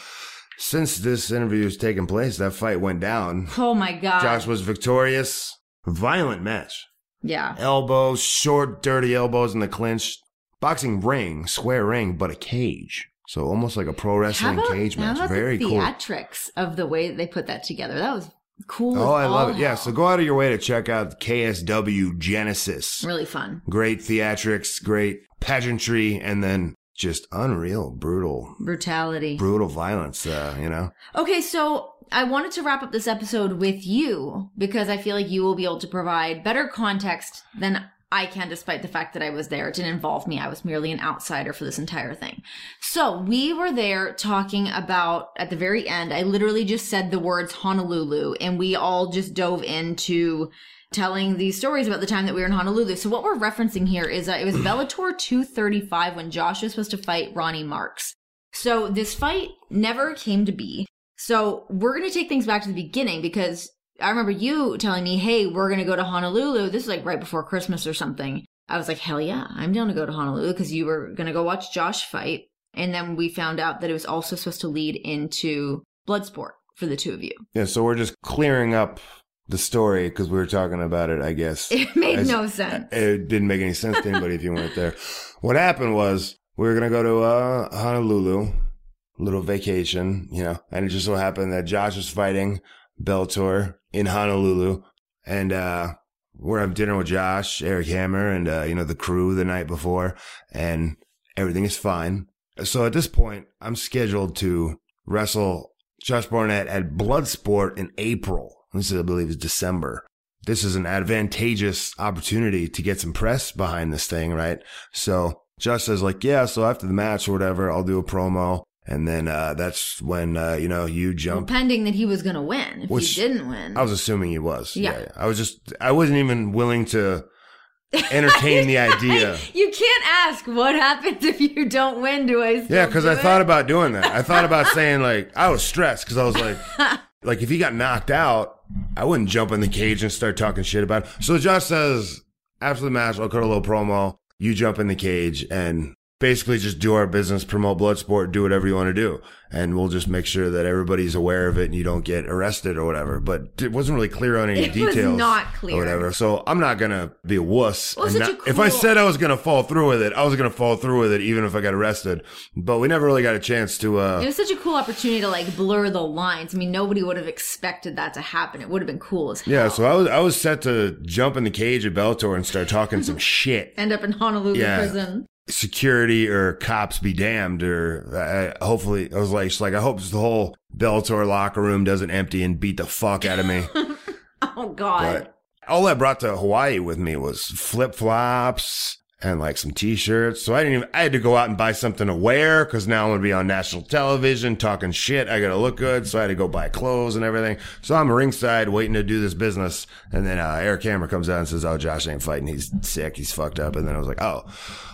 since this interview is taking place, that fight went down. Oh, my God. Josh was victorious. Violent match. Yeah. Elbows, short, dirty elbows in the clinch. Boxing ring, square ring, but a cage. So almost like a pro wrestling about, cage match. Very the cool. Theatrics of the way that they put that together. That was cool. Oh, I love it. Hell. Yeah. So go out of your way to check out K S W Genesis. Really fun. Great theatrics, great pageantry, and then just unreal, brutal. Brutality. Brutal violence, uh, you know. Okay, so I wanted to wrap up this episode with you because I feel like you will be able to provide better context than I can, despite the fact that I was there. It didn't involve me. I was merely an outsider for this entire thing. So we were there talking about, at the very end, I literally just said the words Honolulu, and we all just dove into telling these stories about the time that we were in Honolulu. So what we're referencing here is that it was Bellator two thirty-five when Josh was supposed to fight Ronnie Marks. So this fight never came to be. So we're going to take things back to the beginning because I remember you telling me, hey, we're going to go to Honolulu. This is like right before Christmas or something. I was like, hell yeah, I'm down to go to Honolulu because you were going to go watch Josh fight. And then we found out that it was also supposed to lead into Bloodsport for the two of you. Yeah, so we're just clearing up the story because we were talking about it, I guess. It made I, no sense. It didn't make any sense to anybody if you weren't there. What happened was we were going to go to uh, Honolulu, little vacation, you know, and it just so happened that Josh was fighting Bellator in Honolulu, and uh, we're having dinner with Josh, Eric Hammer, and uh, you know, the crew the night before, and everything is fine. So at this point, I'm scheduled to wrestle Josh Barnett at Bloodsport in April. This is, I believe, is December. This is an advantageous opportunity to get some press behind this thing, right? So Josh says, like, yeah, so after the match or whatever, I'll do a promo. And then uh, that's when, uh, you know, you jump. Well, pending that he was going to win. If Which, he didn't win. I was assuming he was. Yeah. yeah, yeah. I was just, I wasn't even willing to entertain the idea. You can't ask what happens if you don't win. Do I still Yeah, because I it? thought about doing that. I thought about saying, like, I was stressed because I was like, like, if he got knocked out, I wouldn't jump in the cage and start talking shit about it. So Josh says, after the match, I'll cut a little promo. You jump in the cage and basically just do our business, promote Bloodsport, do whatever you want to do. And we'll just make sure that everybody's aware of it and you don't get arrested or whatever. But it wasn't really clear on any it details. It was not clear. Or whatever. So I'm not going to be a wuss. Well, such not, a cool... If I said I was going to fall through with it, I was going to fall through with it even if I got arrested. But we never really got a chance to... Uh, it was such a cool opportunity to like blur the lines. I mean, nobody would have expected that to happen. It would have been cool as hell. Yeah, so I was I was set to jump in the cage at Bellator and start talking some shit. End up in Honolulu yeah. prison. Security or cops be damned, or I, hopefully I was like, just like, I hope the whole Bellator locker room doesn't empty and beat the fuck out of me. Oh God. But all I brought to Hawaii with me was flip flops and like some t-shirts. So I didn't even, I had to go out and buy something to wear because now I'm going to be on national television talking shit. I got to look good. So I had to go buy clothes and everything. So I'm ringside waiting to do this business. And then uh, Eric Hammer comes out and says, oh, Josh ain't fighting. He's sick. He's fucked up. And then I was like, oh,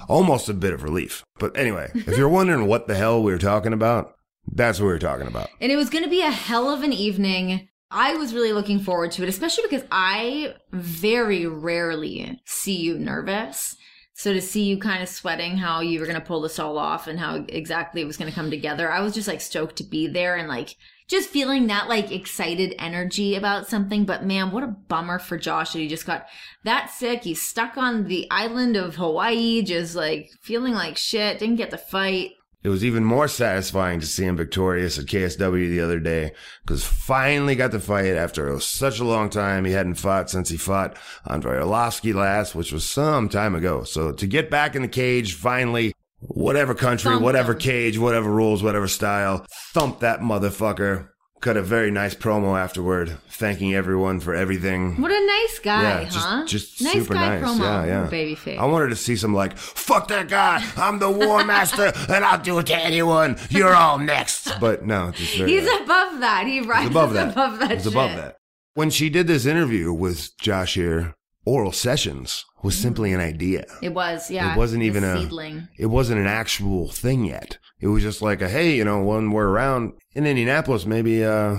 almost a bit of relief. But anyway, if you're wondering what the hell we were talking about, that's what we were talking about. And it was going to be a hell of an evening. I was really looking forward to it, especially because I very rarely see you nervous. So to see you kind of sweating how you were going to pull this all off and how exactly it was going to come together, I was just like stoked to be there and like just feeling that like excited energy about something. But man, what a bummer for Josh that he just got that sick. He's stuck on the island of Hawaii, just like feeling like shit, didn't get to fight. It was even more satisfying to see him victorious at K S W the other day because finally got to fight after such a long time. He hadn't fought since he fought Andrei Arlovsky last, which was some time ago. So to get back in the cage, finally, whatever country, thump whatever him. Cage, whatever rules, whatever style, thump that motherfucker. Cut a very nice promo afterward, thanking everyone for everything. What a nice guy, yeah, huh? Just, just nice super guy nice. Promo, yeah, yeah. Babyface. I wanted to see some like, fuck that guy. I'm the war master, and I'll do it to anyone. You're all next. But no, just very he's nice. above that. He rises above that. Above that. He's shit. above that. When she did this interview with Josh here, Oral Sessions was simply an idea. It was, yeah. It wasn't even a seedling. It wasn't an actual thing yet. It was just like a, hey, you know, when we're around in Indianapolis, maybe uh,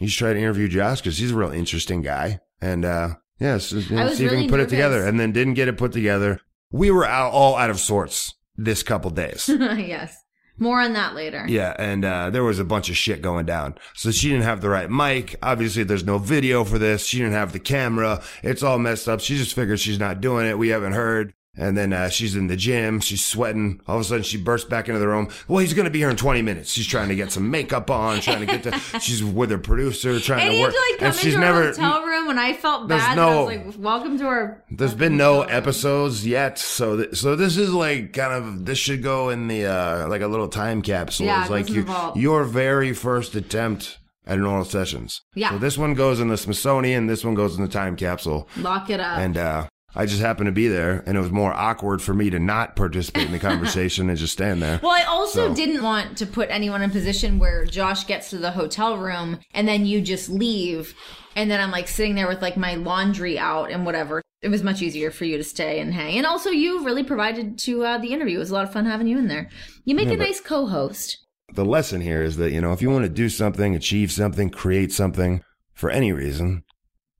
you should try to interview Josh because he's a real interesting guy. And uh, yeah, so, you know, see if we can put it together. And then didn't get it put together. We were out, all out of sorts this couple days. Yes. More on that later. Yeah, and uh, there was a bunch of shit going down. So she didn't have the right mic. Obviously, there's no video for this. She didn't have the camera. It's all messed up. She just figures she's not doing it. We haven't heard. And then uh, she's in the gym. She's sweating. All of a sudden, she bursts back into the room. Well, he's going to be here in twenty minutes. She's trying to get some makeup on, trying to get to... She's with her producer, trying and to work. To, like, come and she's into never... into a hotel room when I felt bad. No, I was like, welcome to our... There's been no episodes yet. So th- so this is like kind of... This should go in the... Uh, like a little time capsule. Yeah, it's like you, your very first attempt... At an Oral Sessions. Yeah. So this one goes in the Smithsonian. This one goes in the time capsule. Lock it up. And uh, I just happened to be there. And it was more awkward for me to not participate in the conversation and just stand there. Well, I also so. didn't want to put anyone in a position where Josh gets to the hotel room and then you just leave. And then I'm like sitting there with like my laundry out and whatever. It was much easier for you to stay and hang. And also you really provided to uh, the interview. It was a lot of fun having you in there. You make yeah, a nice co-host. The lesson here is that, you know, if you want to do something, achieve something, create something for any reason,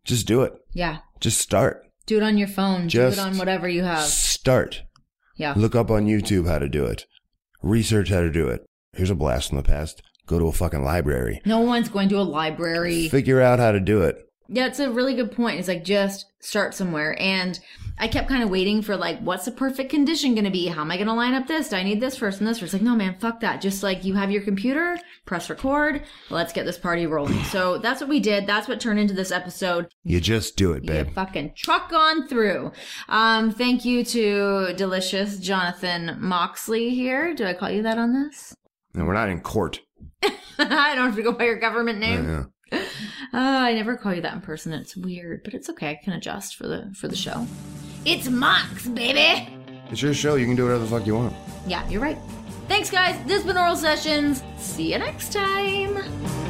just do it. Yeah. Just start. Do it on your phone. Just do it on whatever you have. Start. Yeah. Look up on YouTube how to do it. Research how to do it. Here's a blast from the past. Go to a fucking library. No one's going to a library. Figure out how to do it. Yeah, it's a really good point. It's like, just start somewhere. And I kept kind of waiting for like, what's the perfect condition going to be? How am I going to line up this? Do I need this first and this first? Like, no, man, fuck that. Just like you have your computer, press record. Let's get this party rolling. So that's what we did. That's what turned into this episode. You just do it, babe. You fucking truck on through. Um, thank you to delicious Jonathan Moxley here. Did I call you that on this? No, we're not in court. I don't have to go by your government name. Yeah. Uh, I never call you that in person. It's weird, but it's okay. I can adjust for the for the show. It's Mox, baby. It's your show. You can do whatever the fuck you want. Yeah, you're right. Thanks, guys. This has been Oral Sessions. See you next time.